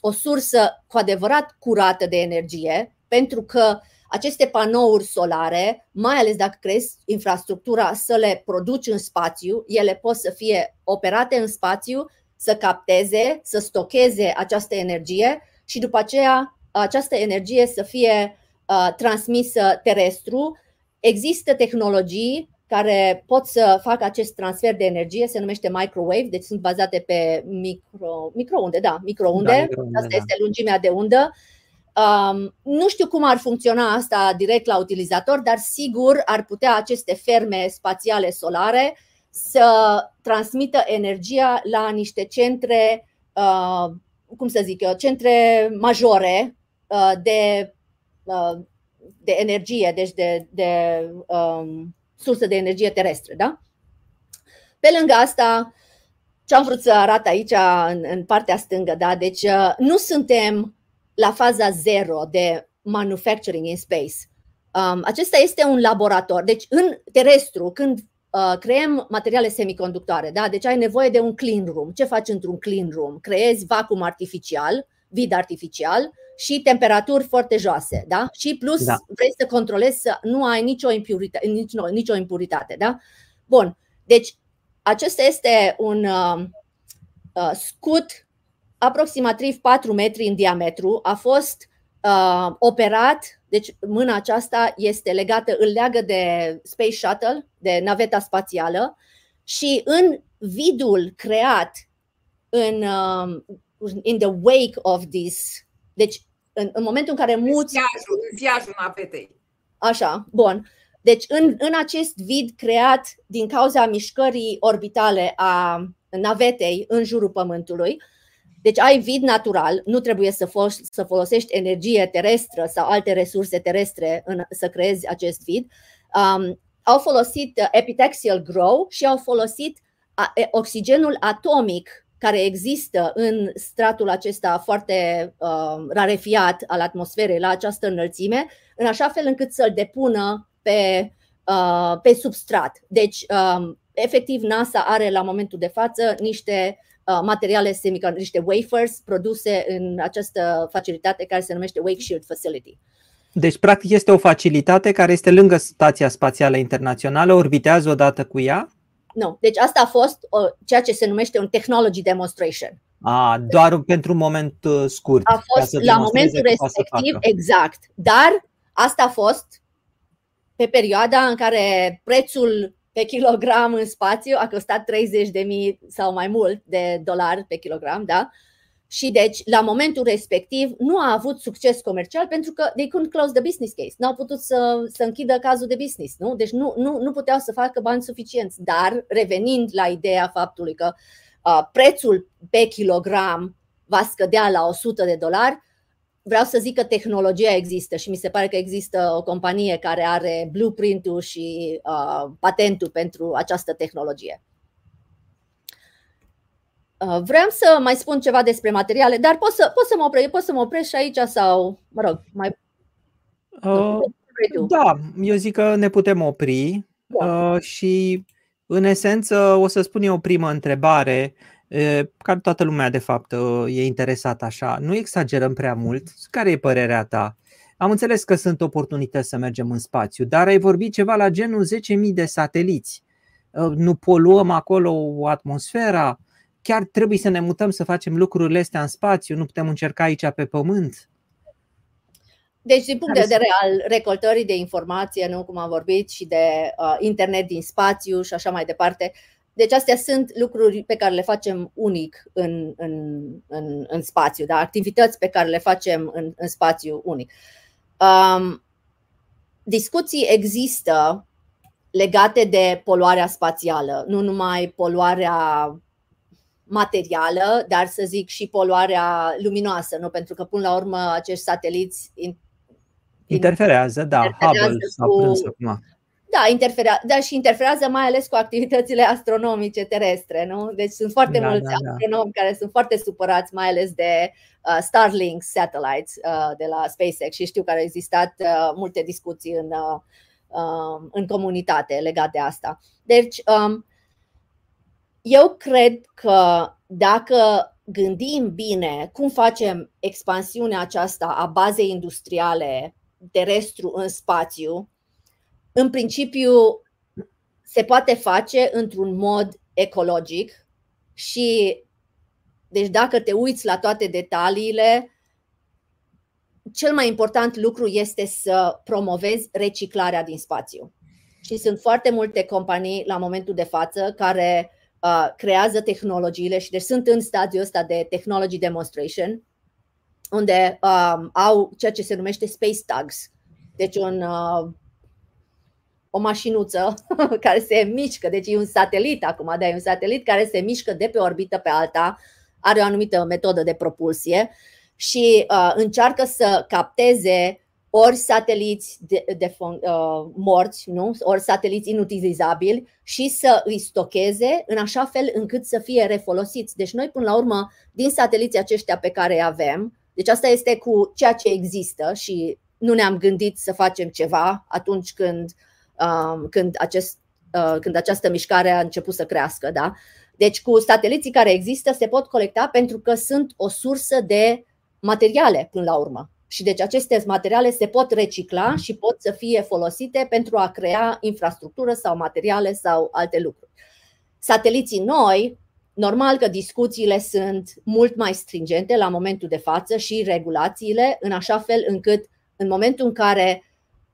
o sursă cu adevărat curată de energie, pentru că aceste panouri solare, mai ales dacă crezi infrastructura să le produci în spațiu, ele pot să fie operate în spațiu, să capteze, să stocheze această energie și după aceea această energie să fie transmisă terestru. Există tehnologii care pot să facă acest transfer de energie, se numește microwave, deci sunt bazate pe microunde, da, microunde. Asta este lungimea de undă. Nu știu cum ar funcționa asta direct la utilizator, dar sigur ar putea aceste ferme spațiale solare să transmită energia la niște centre, centre majore de energie, deci de sursă de energie terestră, da? Pe lângă asta, ce am vrut să arăt aici în partea stângă, da? Deci nu suntem la faza 0 de manufacturing in space. Acesta este un laborator. Deci în terestru, când creăm materiale semiconductoare, da? Deci ai nevoie de un clean room. Ce faci într-un clean room? Creezi vacuum artificial, vid artificial și temperaturi foarte joase, da? Și plus vrei să controlezi să nu ai nicio impuritate, da? Bun, deci acesta este un scut aproximativ 4 metri în diametru, a fost operat, deci mâna aceasta este legată, îl leagă de Space Shuttle, de naveta spațială și în vidul creat in the wake of this, deci în momentul în care muți viajul navetei. Așa, bun. Deci în acest vid creat din cauza mișcării orbitale a navetei în jurul Pământului, deci ai vid natural, nu trebuie să folosești energie terestră sau alte resurse terestre să creezi acest vid. Au folosit epitaxial grow și au folosit oxigenul atomic care există în stratul acesta foarte rarefiat al atmosferei la această înălțime, în așa fel încât să-l depună pe substrat. Deci, efectiv, NASA are la momentul de față niște materiale semiconductoare, niște wafers produse în această facilitate care se numește Wake Shield Facility. Deci, practic, este o facilitate care este lângă Stația Spațială Internațională, orbitează odată cu ea? Nu, deci asta a fost ceea ce se numește un technology demonstration. Doar pentru un moment scurt. A fost la momentul respectiv, exact. Dar asta a fost pe perioada în care prețul pe kilogram în spațiu a costat $30.000 sau mai mult de dolari pe kilogram, da? Și deci, la momentul respectiv, nu a avut succes comercial pentru că they couldn't close the business case. Nu au putut să închidă cazul de business, nu? Deci nu puteau să facă bani suficienți. Dar revenind la ideea faptului că prețul pe kilogram va scădea la $100, vreau să zic că tehnologia există și mi se pare că există o companie care are blueprint-ul și patentul pentru această tehnologie. Vreau să mai spun ceva despre materiale, dar pot să mă opresc, și aici sau, mă rog, mai... Da, eu zic că ne putem opri și în esență o să spun eu o primă întrebare, care toată lumea de fapt e interesată așa. Nu exagerăm prea mult? Care e părerea ta? Am înțeles că sunt oportunități să mergem în spațiu, dar ai vorbit ceva la genul 10.000 de sateliți. Nu poluăm acolo atmosfera? Chiar trebuie să ne mutăm să facem lucrurile astea în spațiu? Nu putem încerca aici pe pământ? Deci din punct de vedere al recoltării de informație, nu, cum am vorbit, și de internet din spațiu și așa mai departe. Deci astea sunt lucruri pe care le facem unic în spațiu, da? Activități pe care le facem în spațiu unic. Discuții există legate de poluarea spațială, nu numai poluarea materială, dar să zic și poluarea luminoasă, nu? Pentru că până la urmă acești sateliți interferează, da, Hubble s-a prins acum. Da, interferează mai ales cu activitățile astronomice terestre, nu? Deci sunt foarte mulți astronomi care sunt foarte supărați, mai ales de Starlink satellites de la SpaceX, și știu că au existat multe discuții în comunitate legate de asta. Deci eu cred că dacă gândim bine cum facem expansiunea aceasta a bazei industriale terestru în spațiu, în principiu se poate face într-un mod ecologic și deci dacă te uiți la toate detaliile, cel mai important lucru este să promovezi reciclarea din spațiu. Și sunt foarte multe companii la momentul de față care creează tehnologiile și deci sunt în stadiul ăsta de technology demonstration, unde au ceea ce se numește space tugs, deci o mașinuță care se mișcă, deci e un satelit acum, da, e un satelit care se mișcă de pe orbită pe alta, are o anumită metodă de propulsie și încearcă să capteze ori sateliți morți, nu? Ori sateliți inutilizabili și să îi stocheze în așa fel încât să fie refolosiți. Deci noi până la urmă, din sateliții aceștia pe care îi avem, deci asta este cu ceea ce există și nu ne-am gândit să facem ceva atunci când această mișcare a început să crească, da? Deci cu sateliții care există se pot colecta pentru că sunt o sursă de materiale până la urmă. Și deci aceste materiale se pot recicla și pot să fie folosite pentru a crea infrastructură sau materiale sau alte lucruri. Sateliții noi, normal că discuțiile sunt mult mai stringente la momentul de față și regulațiile în așa fel încât în momentul în care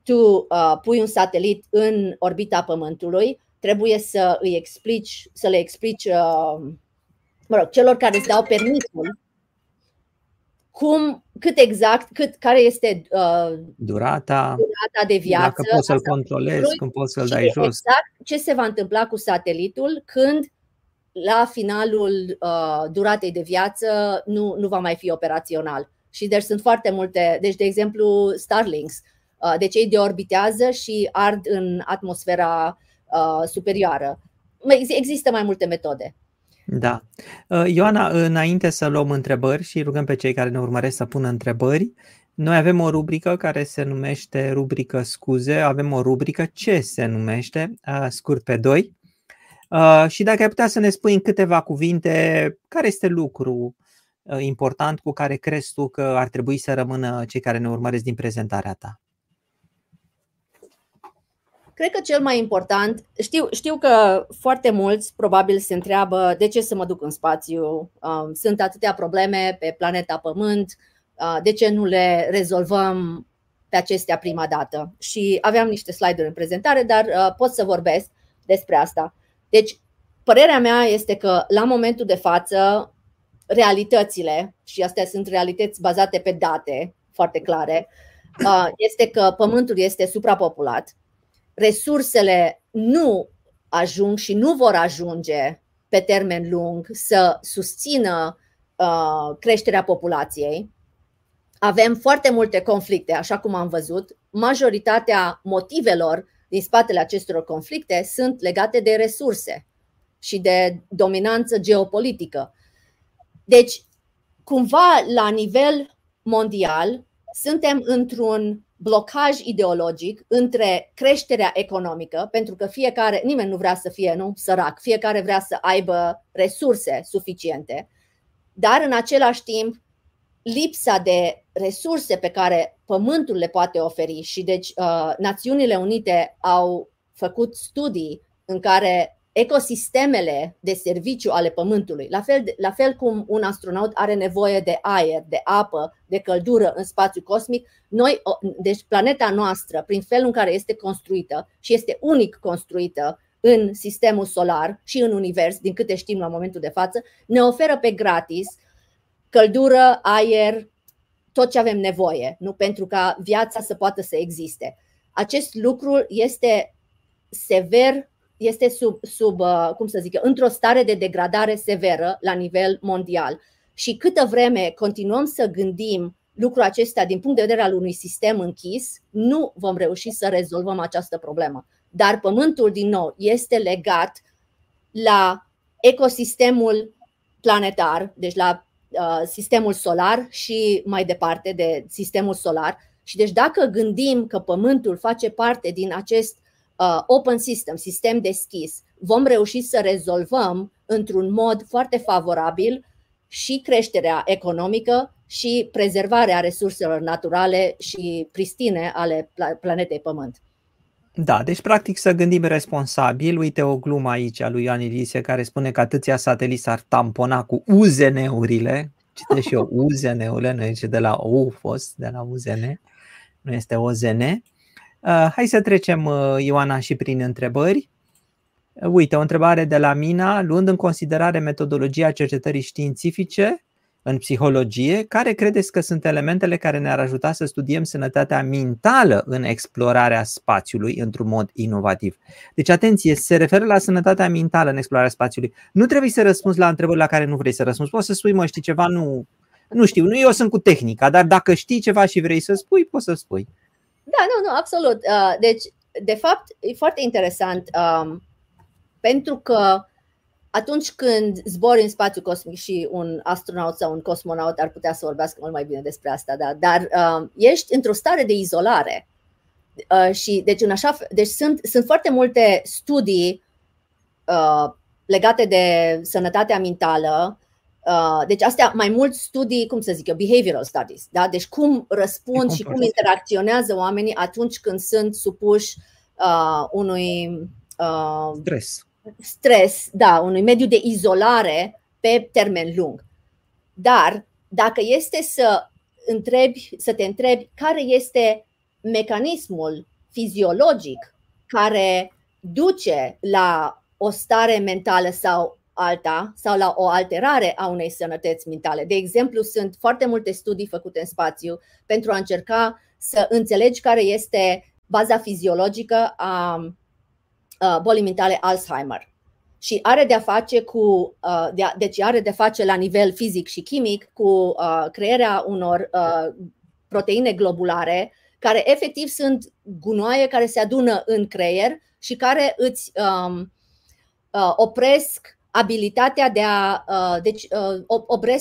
tu pui un satelit în orbita Pământului, trebuie să le explici celor care îți dau permisul care este durata de viață, dacă poți să-l controlezi, când poți să-l dai jos. Exact ce se va întâmpla cu satelitul când la finalul duratei de viață nu va mai fi operațional. Și deci sunt foarte multe, deci de exemplu Starlinks, deci ei deorbitează și ard în atmosfera superioară. Există mai multe metode. Da. Ioana, înainte să luăm întrebări și rugăm pe cei care ne urmăresc să pună întrebări, noi avem o rubrică care se numește rubrică scuze, avem o rubrică ce se numește scurt pe 2 și dacă ai putea să ne spui în câteva cuvinte care este lucru important cu care crezi tu că ar trebui să rămână cei care ne urmăresc din prezentarea ta. Cred că cel mai important, știu că foarte mulți probabil se întreabă de ce să mă duc în spațiu, sunt atâtea probleme pe planeta Pământ, de ce nu le rezolvăm pe acestea prima dată? Și aveam niște slide-uri în prezentare, dar pot să vorbesc despre asta. Deci, părerea mea este că la momentul de față, realitățile, și astea sunt realități bazate pe date foarte clare, este că Pământul este suprapopulat. Resursele nu ajung și nu vor ajunge pe termen lung să susțină creșterea populației. Avem foarte multe conflicte, așa cum am văzut. Majoritatea motivelor din spatele acestor conflicte sunt legate de resurse și de dominanță geopolitică. Deci, cumva, la nivel mondial, suntem într-un blocaj ideologic între creșterea economică, pentru că fiecare, nimeni nu vrea să fie sărac, fiecare vrea să aibă resurse suficiente, dar în același timp lipsa de resurse pe care Pământul le poate oferi. Și deci Națiunile Unite au făcut studii în care ecosistemele de serviciu ale Pământului, la fel cum un astronaut are nevoie de aer, de apă, de căldură în spațiu cosmic, deci planeta noastră, prin felul în care este construită și este unic construită în sistemul solar și în univers, din câte știm la momentul de față, ne oferă pe gratis căldură, aer, tot ce avem nevoie, pentru ca viața să poată să existe. Acest lucru este sever, este sub cum să zic eu, într-o stare de degradare severă la nivel mondial. Și câtă vreme continuăm să gândim lucrul acesta din punct de vedere al unui sistem închis, nu vom reuși să rezolvăm această problemă. Dar Pământul, din nou, este legat la ecosistemul planetar, deci la sistemul solar și mai departe de sistemul solar. Și deci dacă gândim că Pământul face parte din acest open system, sistem deschis, vom reuși să rezolvăm într-un mod foarte favorabil și creșterea economică și prezervarea resurselor naturale și pristine ale planetei Pământ. Da, deci practic să gândim responsabil. Uite o glumă aici a lui Ioan Ilisie care spune că atâția sateliți s-ar tampona cu UZN-urile. Citește și eu UZN-urile, nu e de la UFOS, de la UZN, nu este OZN. Hai să trecem, Ioana, și prin întrebări. Uite, o întrebare de la Mina. Luând în considerare metodologia cercetării științifice în psihologie, care credeți că sunt elementele care ne-ar ajuta să studiem sănătatea mentală în explorarea spațiului într-un mod inovativ? Deci, atenție, se referă la sănătatea mentală în explorarea spațiului. Nu trebuie să răspunzi la întrebări la care nu vrei să răspunzi. Poți să spui, mă, știi ceva? Nu știu, nu, eu sunt cu tehnica, dar dacă știi ceva și vrei să spui, poți să spui. Da, nu, absolut. Deci, de fapt, e foarte interesant, pentru că atunci când zbori în spațiu cosmic, și un astronaut sau un cosmonaut ar putea să vorbească mult mai bine despre asta, dar ești într-o stare de izolare. Și deci, sunt foarte multe studii legate de sănătatea mentală. Deci astea mai mult studii, cum să zic eu, behavioral studies, da? Deci cum răspund și cum interacționează oamenii atunci când sunt supuși unui stres, da, unui mediu de izolare pe termen lung. Dar dacă este să te întrebi care este mecanismul fiziologic care duce la o stare mentală sau alta, sau la o alterare a unei sănătăți mentale. De exemplu, sunt foarte multe studii făcute în spațiu pentru a încerca să înțelegi care este baza fiziologică a bolii mentale Alzheimer. Și are de a face la nivel fizic și chimic cu crearea unor proteine globulare care efectiv sunt gunoaie care se adună în creier și care îți opresc abilitatea de a, deci,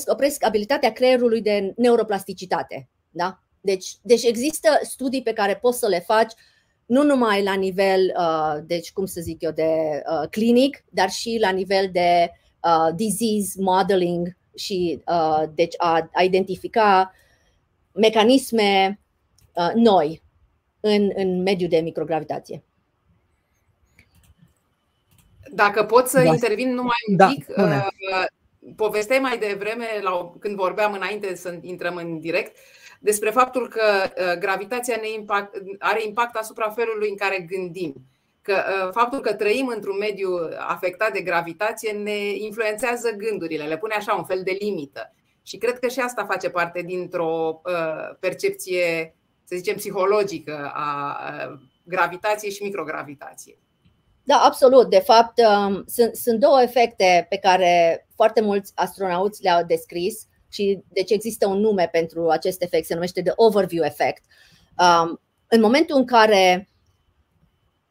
opresc abilitatea creierului de neuroplasticitate. Da? Deci există studii pe care poți să le faci nu numai la nivel, deci, cum să zic eu, de clinic, dar și la nivel de disease modeling și deci a identifica mecanisme noi în mediul de microgravitație. Dacă pot să intervin numai un pic, povesteai mai devreme, când vorbeam înainte să intrăm în direct, despre faptul că gravitația are impact asupra felului în care gândim. Că faptul că trăim într-un mediu afectat de gravitație ne influențează gândurile, le pune așa un fel de limită. Și cred că și asta face parte dintr-o percepție, să zicem, psihologică a gravitației și microgravitației. Da, absolut. De fapt, sunt două efecte pe care foarte mulți astronauți le-au descris și deci există un nume pentru acest efect, se numește de overview effect. În momentul în care,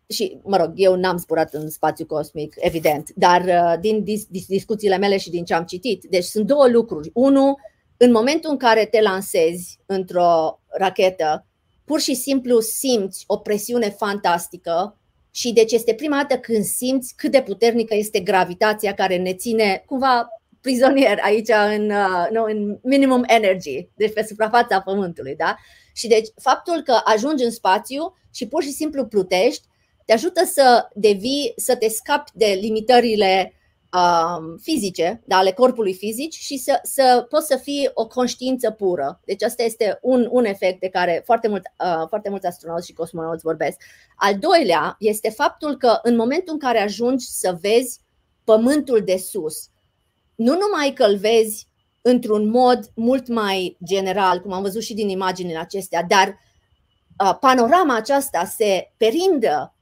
și mă rog, eu n-am zburat în spațiu cosmic, evident, dar din discuțiile mele și din ce am citit, deci sunt două lucruri. Unu, în momentul în care te lansezi într-o rachetă, pur și simplu simți o presiune fantastică. Și deci este prima dată când simți cât de puternică este gravitația care ne ține cumva prizonier aici în minimum energy, deci pe suprafața Pământului, da? Și deci faptul că ajungi în spațiu și pur și simplu plutești te ajută să te scapi de limitările fizice, da, ale corpului fizic și să poți să fii o conștiință pură. Deci asta este un efect de care foarte mulți astronauți și cosmonauți vorbesc. Al doilea este faptul că în momentul în care ajungi să vezi Pământul de sus, nu numai că îl vezi într-un mod mult mai general, cum am văzut și din imaginile acestea, dar panorama aceasta se perindă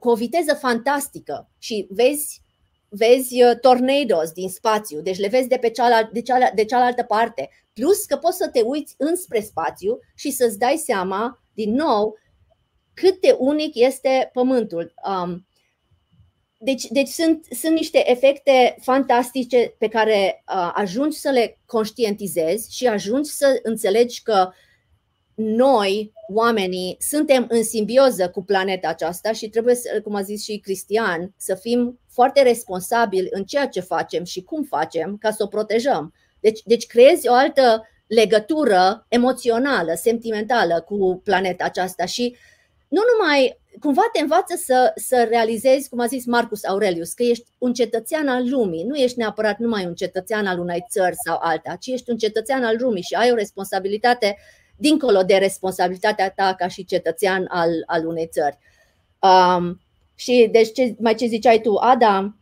cu o viteză fantastică și vezi tornadoes din spațiu, deci le vezi de cealaltă parte. Plus că poți să te uiți înspre spațiu și să-ți dai seama, din nou, cât de unic este Pământul. Deci sunt niște efecte fantastice pe care ajungi să le conștientizezi și ajungi să înțelegi că noi, oamenii, suntem în simbioză cu planeta aceasta și trebuie, cum a zis și Cristian, să fim foarte responsabili în ceea ce facem și cum facem ca să o protejăm. Deci creezi o altă legătură emoțională, sentimentală cu planeta aceasta și nu numai, cumva te învață să realizezi, cum a zis Marcus Aurelius, că ești un cetățean al lumii, nu ești neapărat numai un cetățean al unei țări sau alta, ci ești un cetățean al lumii și ai o responsabilitate dincolo de responsabilitatea ta ca și cetățean al unei țări. Și deci ce ziceai tu, Ada,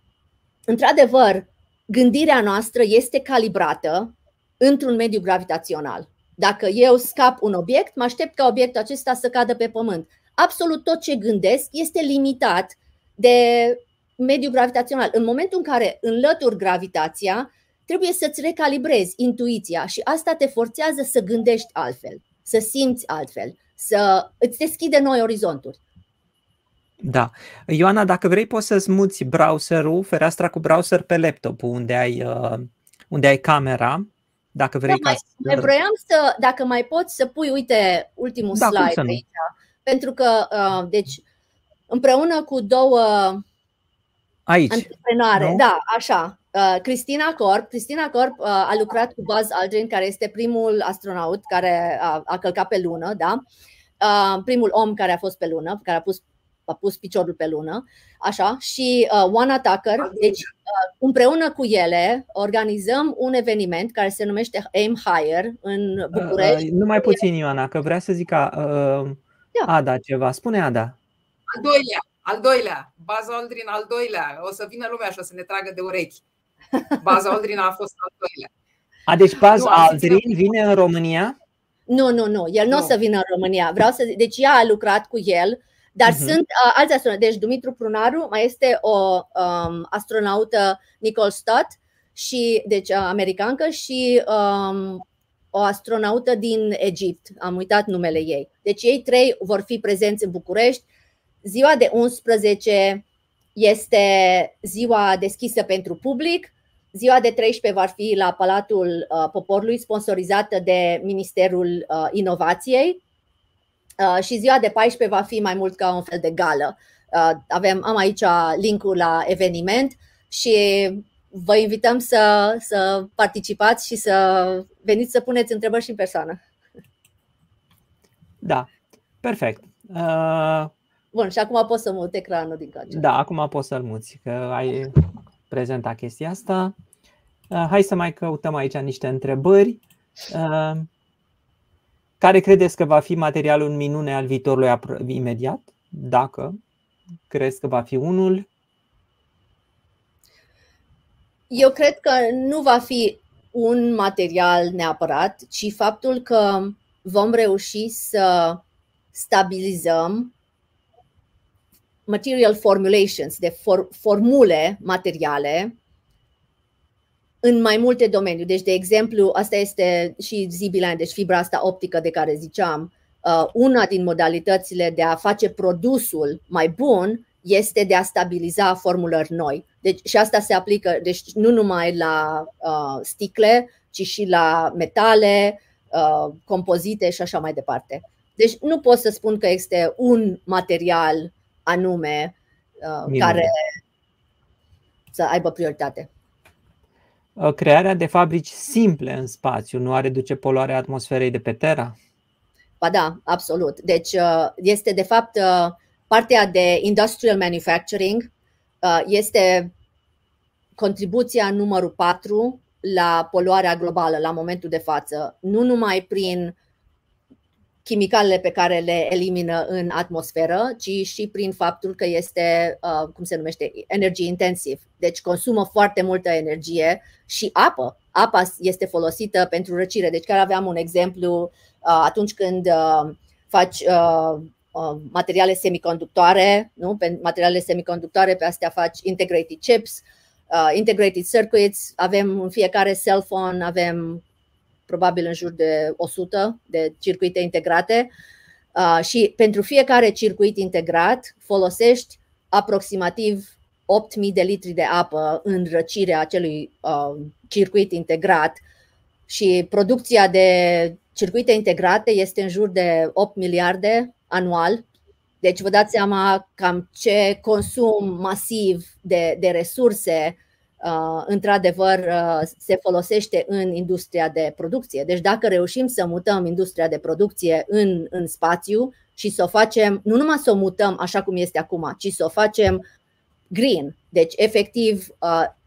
într-adevăr, gândirea noastră este calibrată într-un mediu gravitațional. Dacă eu scap un obiect, mă aștept ca obiectul acesta să cadă pe pământ. Absolut tot ce gândesc este limitat de mediul gravitațional. În momentul în care înlături gravitația, trebuie să-ți recalibrezi intuiția și asta te forțează să gândești altfel, să simți altfel, să îți deschide noi orizonturi. Da. Ioana, dacă vrei poți să-ți muți browserul, fereastra cu browser pe laptopul unde ai camera, dacă vrei. Da, dacă mai poți să pui, uite, ultimul slide aici, pentru că, deci, împreună cu două aici, antreprenoare, nu? Da, așa. Cristina Korp a lucrat cu Buzz Aldrin, care este primul astronaut care a călcat pe lună, da? Primul om care a fost pe lună, care a pus piciorul pe lună, așa, și Ioana Tucker. Deci, împreună cu ele organizăm un eveniment care se numește Aim Higher în București. Numai puțin, Ioana, că vrea să zică Ada ceva. Spune, Ada. Al doilea, Buzz Aldrin al doilea. O să vină lumea și o să ne tragă de urechi. Buzz Aldrin a fost al doilea. Deci Buzz Aldrin vine în România? Nu, el nu o să vină în România. Deci ea a lucrat cu el, dar sunt alți astronauti. Deci Dumitru Prunaru, mai este o astronaută, Nicole Stott, și deci americancă, și o astronaută din Egipt. Am uitat numele ei. Deci ei trei vor fi prezenți în București. Ziua de 11 este ziua deschisă pentru public. Ziua de 13 va fi la Palatul Poporului, sponsorizată de Ministerul Inovației. Și ziua de 14 va fi mai mult ca un fel de gală. Am aici link-ul la eveniment și vă invităm să participați și să veniți să puneți întrebări și în persoană. Da, perfect. Bun, și acum poți să mut ecranul din cadru. Da, acum poți să-l muți, că ai prezentat chestia asta. Hai să mai căutăm aici niște întrebări. Care credeți că va fi materialul minune al viitorului imediat? Dacă crezi că va fi unul? Eu cred că nu va fi un material neapărat, ci faptul că vom reuși să stabilizăm material formulations, de formule materiale, în mai multe domenii. Deci, de exemplu, asta este și ZBLAN, deci fibra asta optică de care ziceam. Una din modalitățile de a face produsul mai bun este de a stabiliza formulări noi. Deci, și asta se aplică, deci, nu numai la sticle, ci și la metale, compozite și așa mai departe. Deci nu pot să spun că este un material anume care să aibă prioritate. Crearea de fabrici simple în spațiu nu ar reduce poluarea atmosferei de pe Terra? Ba da, absolut. Deci este de fapt partea de industrial manufacturing, este contribuția numărul 4 la poluarea globală la momentul de față, nu numai prin chimicalele pe care le elimină în atmosferă, ci și prin faptul că este, cum se numește, energy intensive. Deci consumă foarte multă energie și apă. Apa este folosită pentru răcire. Deci chiar aveam un exemplu atunci când faci materiale semiconductoare, nu? Pe materiale semiconductoare, pe astea faci integrated chips, integrated circuits. Avem în fiecare cell phone, avem probabil în jur de 100 de circuite integrate și pentru fiecare circuit integrat folosești aproximativ 8.000 de litri de apă în răcirea acelui circuit integrat și producția de circuite integrate este în jur de 8 miliarde anual. Deci vă dați seama cam ce consum masiv de resurse într-adevăr se folosește în industria de producție. Deci dacă reușim să mutăm industria de producție în spațiu și să o facem, nu numai să o mutăm așa cum este acum, ci să o facem green, deci efectiv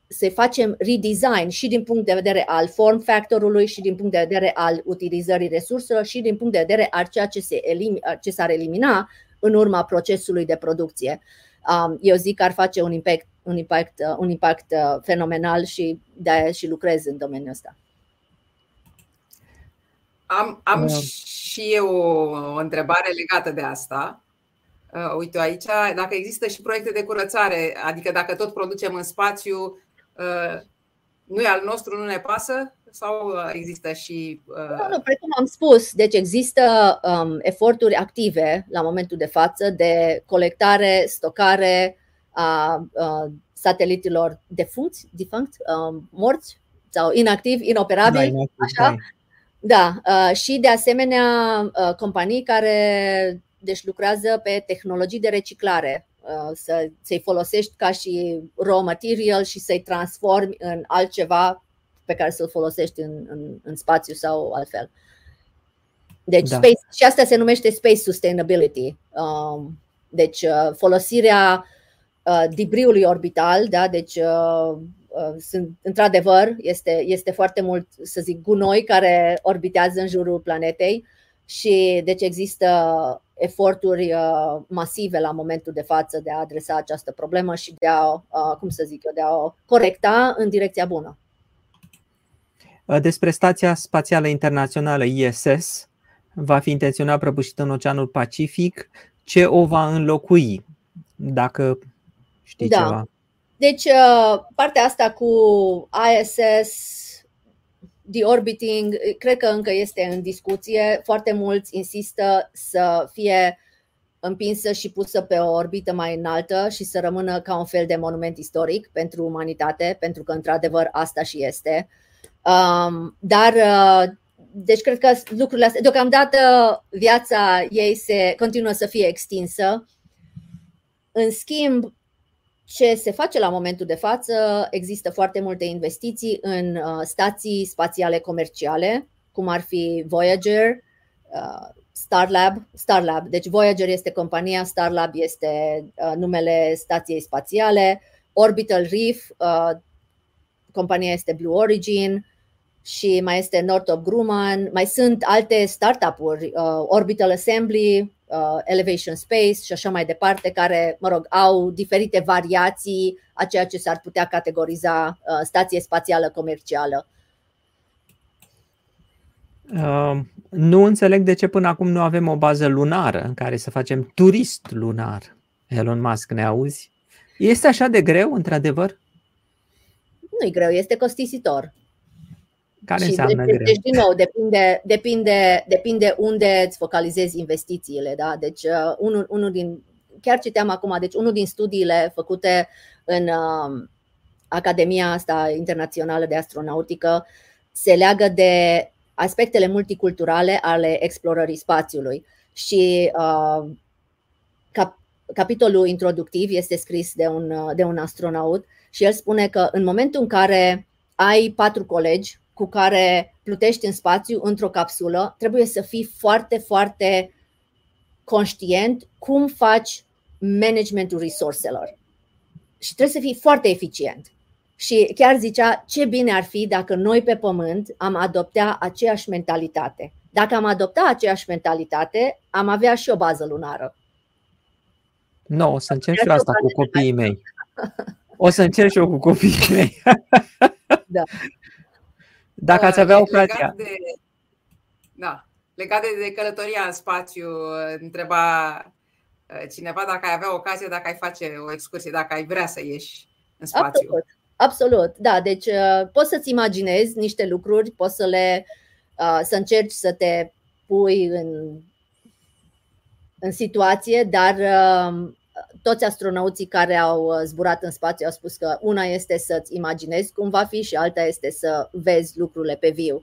să facem redesign și din punct de vedere al form factorului și din punct de vedere al utilizării resurselor și din punct de vedere al ceea ce s-ar elimina în urma procesului de producție. Eu zic că ar face un impact fenomenal și de-aia și lucrez în domeniul ăsta. Am și eu o întrebare legată de asta. Uite aici, dacă există și proiecte de curățare, adică dacă tot producem în spațiu, nu e al nostru, nu ne pasă? Sau există și... Nu, precum am spus, deci există eforturi active la momentul de față de colectare, stocare a sateliților defunct, morți sau inactivi, inoperabili, așa. Da, și de asemenea companii care deci lucrează pe tehnologii de reciclare, să-i folosești ca și raw material și să-i transformi în altceva pe care să-l folosești în spațiu sau altfel. Deci da. Space, și asta se numește space sustainability. Deci folosirea debriului orbital, da? Deci într-adevăr este foarte mult, să zic, gunoi care orbitează în jurul planetei și deci există eforturi masive la momentul de față de a adresa această problemă și de a, cum să zic eu, de a o corecta în direcția bună. Despre Stația Spațială Internațională ISS, va fi intenționat prăbușită în Oceanul Pacific. Ce o va înlocui, dacă știi ceva? Deci partea asta cu ISS, deorbiting, cred că încă este în discuție. Foarte mulți insistă să fie împinsă și pusă pe o orbită mai înaltă și să rămână ca un fel de monument istoric pentru umanitate, pentru că într-adevăr asta și este. Deci cred că lucrurile astea, deocamdată viața ei se continuă să fie extinsă. În schimb, ce se face la momentul de față, există foarte multe investiții în stații spațiale comerciale, cum ar fi Voyager, StarLab. Deci Voyager este compania, StarLab este numele stației spațiale, Orbital Reef, compania este Blue Origin și mai este Northrop Grumman. Mai sunt alte startup-uri, Orbital Assembly, Elevation Space și așa mai departe, care, mă rog, au diferite variații a ceea ce s-ar putea categoriza stație spațială comercială. Nu înțeleg de ce până acum nu avem o bază lunară în care să facem turist lunar. Elon Musk, ne auzi? Este așa de greu, într-adevăr? Nu-i greu, este costisitor. Care și înseamnă greu? Deci, din nou, depinde unde îți focalizezi investițiile. Da? Deci, chiar citeam acum, deci unul din studiile făcute în Academia asta Internațională de Astronautică se leagă de aspectele multiculturale ale explorării spațiului și capitolul introductiv este scris de un astronaut și el spune că în momentul în care ai 4 colegi cu care plutești în spațiu într-o capsulă, trebuie să fii foarte, foarte conștient cum faci managementul resurselor și trebuie să fii foarte eficient. Și chiar zicea, ce bine ar fi dacă noi pe Pământ am adoptat aceeași mentalitate. Dacă am adoptat aceeași mentalitate, am avea și o bază lunară. Nu, o să încerc și eu asta cu copiii mei. O să încerc și eu cu copiii mei. Da. Dacă ați avea ocazia. Legat de călătoria în spațiu, întreba cineva dacă ai avea ocazie, dacă ai face o excursie, dacă ai vrea să ieși în spațiu. Absolut, da, deci poți să-ți imaginezi niște lucruri, poți să încerci să te pui în situație, dar toți astronauții care au zburat în spațiu au spus că una este să-ți imaginezi cum va fi și alta este să vezi lucrurile pe viu.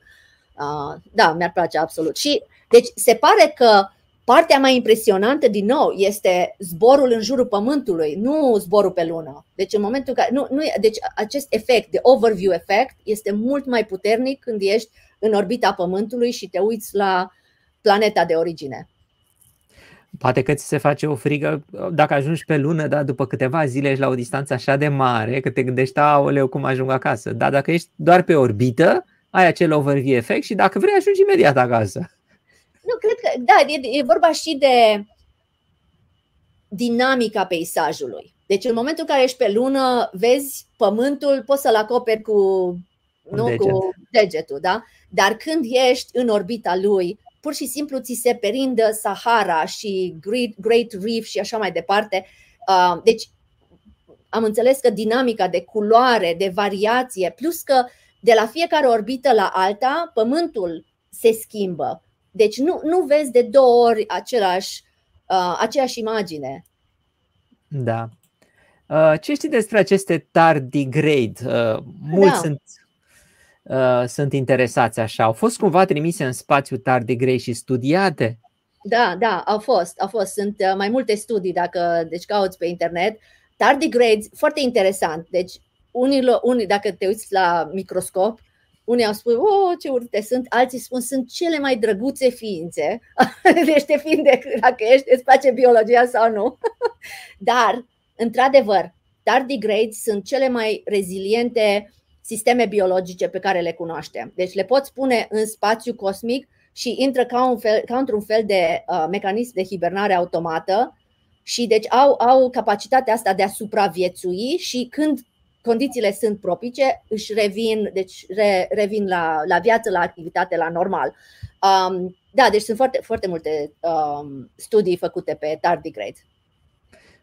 Da, mi-ar place absolut. Și deci se pare că partea mai impresionantă, din nou, este zborul în jurul Pământului, nu zborul pe Lună. Deci, în momentul în care, deci acest efect de overview effect este mult mai puternic când ești în orbita Pământului și te uiți la planeta de origine. Poate că ți se face o frigă dacă ajungi pe Lună, dar după câteva zile ești la o distanță așa de mare că te gândești, aoleu, cum ajung acasă. Dar dacă ești doar pe orbită, ai acel overview effect și dacă vrei ajungi imediat acasă. Nu, cred că, da, e vorba și de dinamica peisajului. Deci în momentul în care ești pe Lună, vezi Pământul, poți să-l acoperi cu degetul, da? Dar când ești în orbita lui, pur și simplu ți se perindă Sahara și Great Reef și așa mai departe. Deci am înțeles că dinamica de culoare, de variație, plus că de la fiecare orbită la alta, Pământul se schimbă. Deci nu vezi de două ori aceeași imagine. Da. Ce știi despre aceste tardigrade? Mulți sunt interesați așa. Au fost cumva trimise în spațiu tardigrade și studiate? Da, au fost. Sunt mai multe studii dacă cauți pe internet. Tardigrades, foarte interesant. Deci unii, dacă te uiți la microscop, unii au spus, ce urâte sunt, alții spun, sunt cele mai drăguțe ființe, deci depinde dacă îți place biologia sau nu. Dar, într-adevăr, tardigrades sunt cele mai reziliente sisteme biologice pe care le cunoaștem. Deci le poți pune în spațiu cosmic și intră ca într-un fel de mecanism de hibernare automată și deci au capacitatea asta de a supraviețui și când condițiile sunt propice, își revin, deci revin la viață, la activitate, la normal. Deci sunt foarte, foarte multe studii făcute pe tardigrade.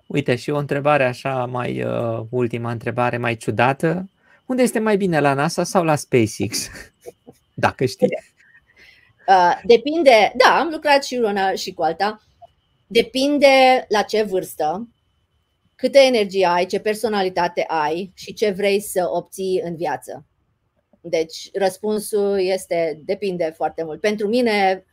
Uite, și o întrebare așa mai, ultima întrebare mai ciudată. Unde este mai bine, la NASA sau la SpaceX? Dacă știi. Depinde, da, am lucrat și una și cu alta. Depinde la ce vârstă, câtă energie ai, ce personalitate ai și ce vrei să obții în viață. Deci răspunsul este, depinde foarte mult. Pentru mine,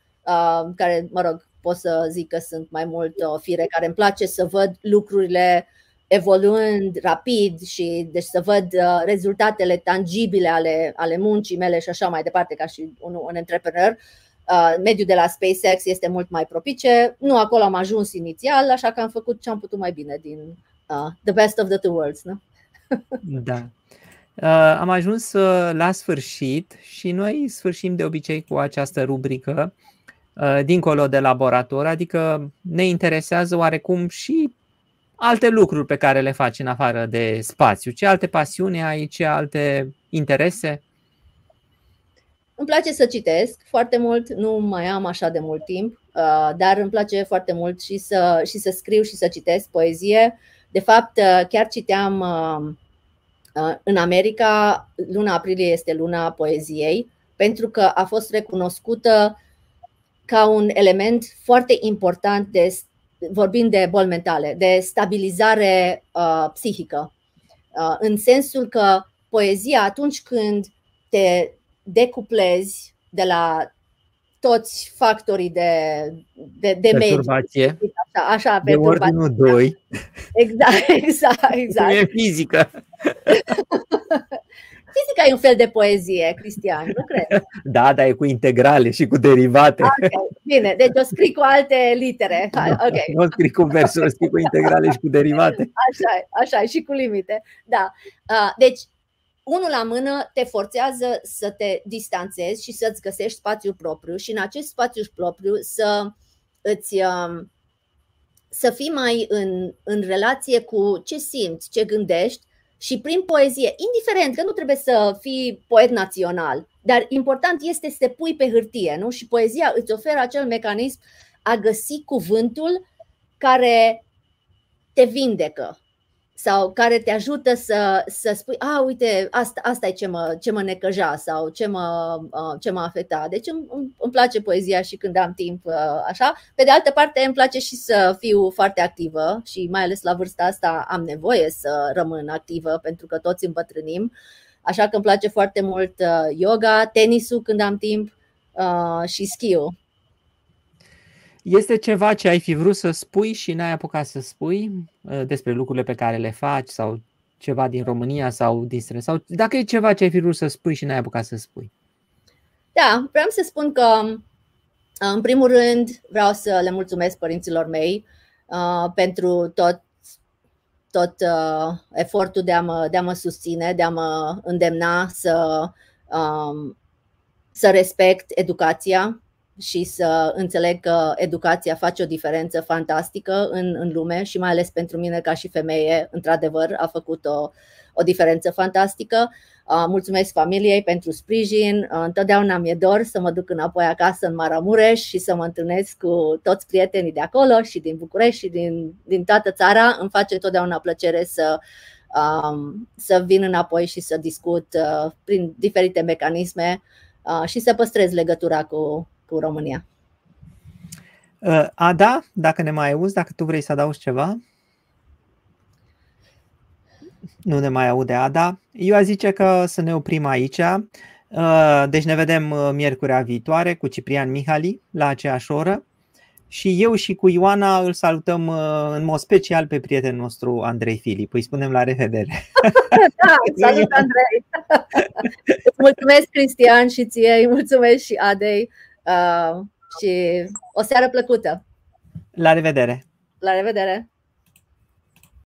care, mă rog, pot să zic că sunt mai mult o fire care îmi place să văd lucrurile evoluând rapid și deci să văd rezultatele tangibile ale muncii mele și așa mai departe, ca și un antreprenor, mediul de la SpaceX este mult mai propice. Nu acolo am ajuns inițial, așa că am făcut ce am putut mai bine din the best of the two worlds, nu? Da. Am ajuns la sfârșit și noi sfârșim de obicei cu această rubrică dincolo de laborator, adică ne interesează oarecum și alte lucruri pe care le faci în afară de spațiu. Ce alte pasiuni ai, ce alte interese? Îmi place să citesc foarte mult, nu mai am așa de mult timp, dar îmi place foarte mult și să scriu și să citesc poezie. De fapt, chiar citeam în America, luna aprilie este luna poeziei, pentru că a fost recunoscută ca un element foarte important, vorbind de boli mentale, de stabilizare psihică. În sensul că poezia, atunci când te decuplezi de la toți factorii de perturbație, mediu, așa, de ordinul 2. Exact. E fizică. Fizica e un fel de poezie, Cristian, nu cred? Da, dar e cu integrale și cu derivate. Okay, bine, deci o scrii cu alte litere. Okay. Nu o scrii cu versuri, o scrii cu integrale și cu derivate. Așa, și cu limite. Da. Deci, unul la mână te forțează să te distanțezi și să-ți găsești spațiul propriu și în acest spațiu propriu să fii mai în relație cu ce simți, ce gândești. Și prin poezie, indiferent că nu trebuie să fii poet național, dar important este să te pui pe hârtie, nu? Și poezia îți oferă acel mecanism a găsi cuvântul care te vindecă sau care te ajută să spui, uite, asta e ce mă necăja sau ce m-a afectat. Deci îmi place poezia și când am timp așa. Pe de altă parte îmi place și să fiu foarte activă și mai ales la vârsta asta am nevoie să rămân activă pentru că toți îmbătrânim. Așa că îmi place foarte mult yoga, tenisul când am timp și schiul. Este ceva ce ai fi vrut să spui și n-ai apucat să spui despre lucrurile pe care le faci sau ceva din România sau din străinătate? Sau dacă e ceva ce ai fi vrut să spui și n-ai apucat să spui? Da, vreau să spun că în primul rând vreau să le mulțumesc părinților mei pentru tot efortul de a mă susține, de a mă îndemna să respect educația și să înțeleg că educația face o diferență fantastică în lume și mai ales pentru mine ca și femeie, într-adevăr, a făcut o diferență fantastică. Mulțumesc familiei pentru sprijin. Întotdeauna mi-e dor să mă duc înapoi acasă în Maramureș și să mă întâlnesc cu toți prietenii de acolo și din București și din toată țara. Îmi face întotdeauna plăcere să vin înapoi și să discut prin diferite mecanisme și să păstrez legătura cu România. Ada, dacă ne mai auzi, dacă tu vrei să adaugi ceva. Nu ne mai aude Ada. Eu aș zice că să ne oprim aici. Deci ne vedem miercurea viitoare cu Ciprian Mihali la aceeași oră. Și eu și cu Ioana îl salutăm în mod special pe prietenul nostru Andrei Filip. Îi spunem la revedere. Da, salut Andrei. Îți mulțumesc Cristian și ție, îi mulțumesc și Adei. Și o seară plăcută. La revedere! La revedere!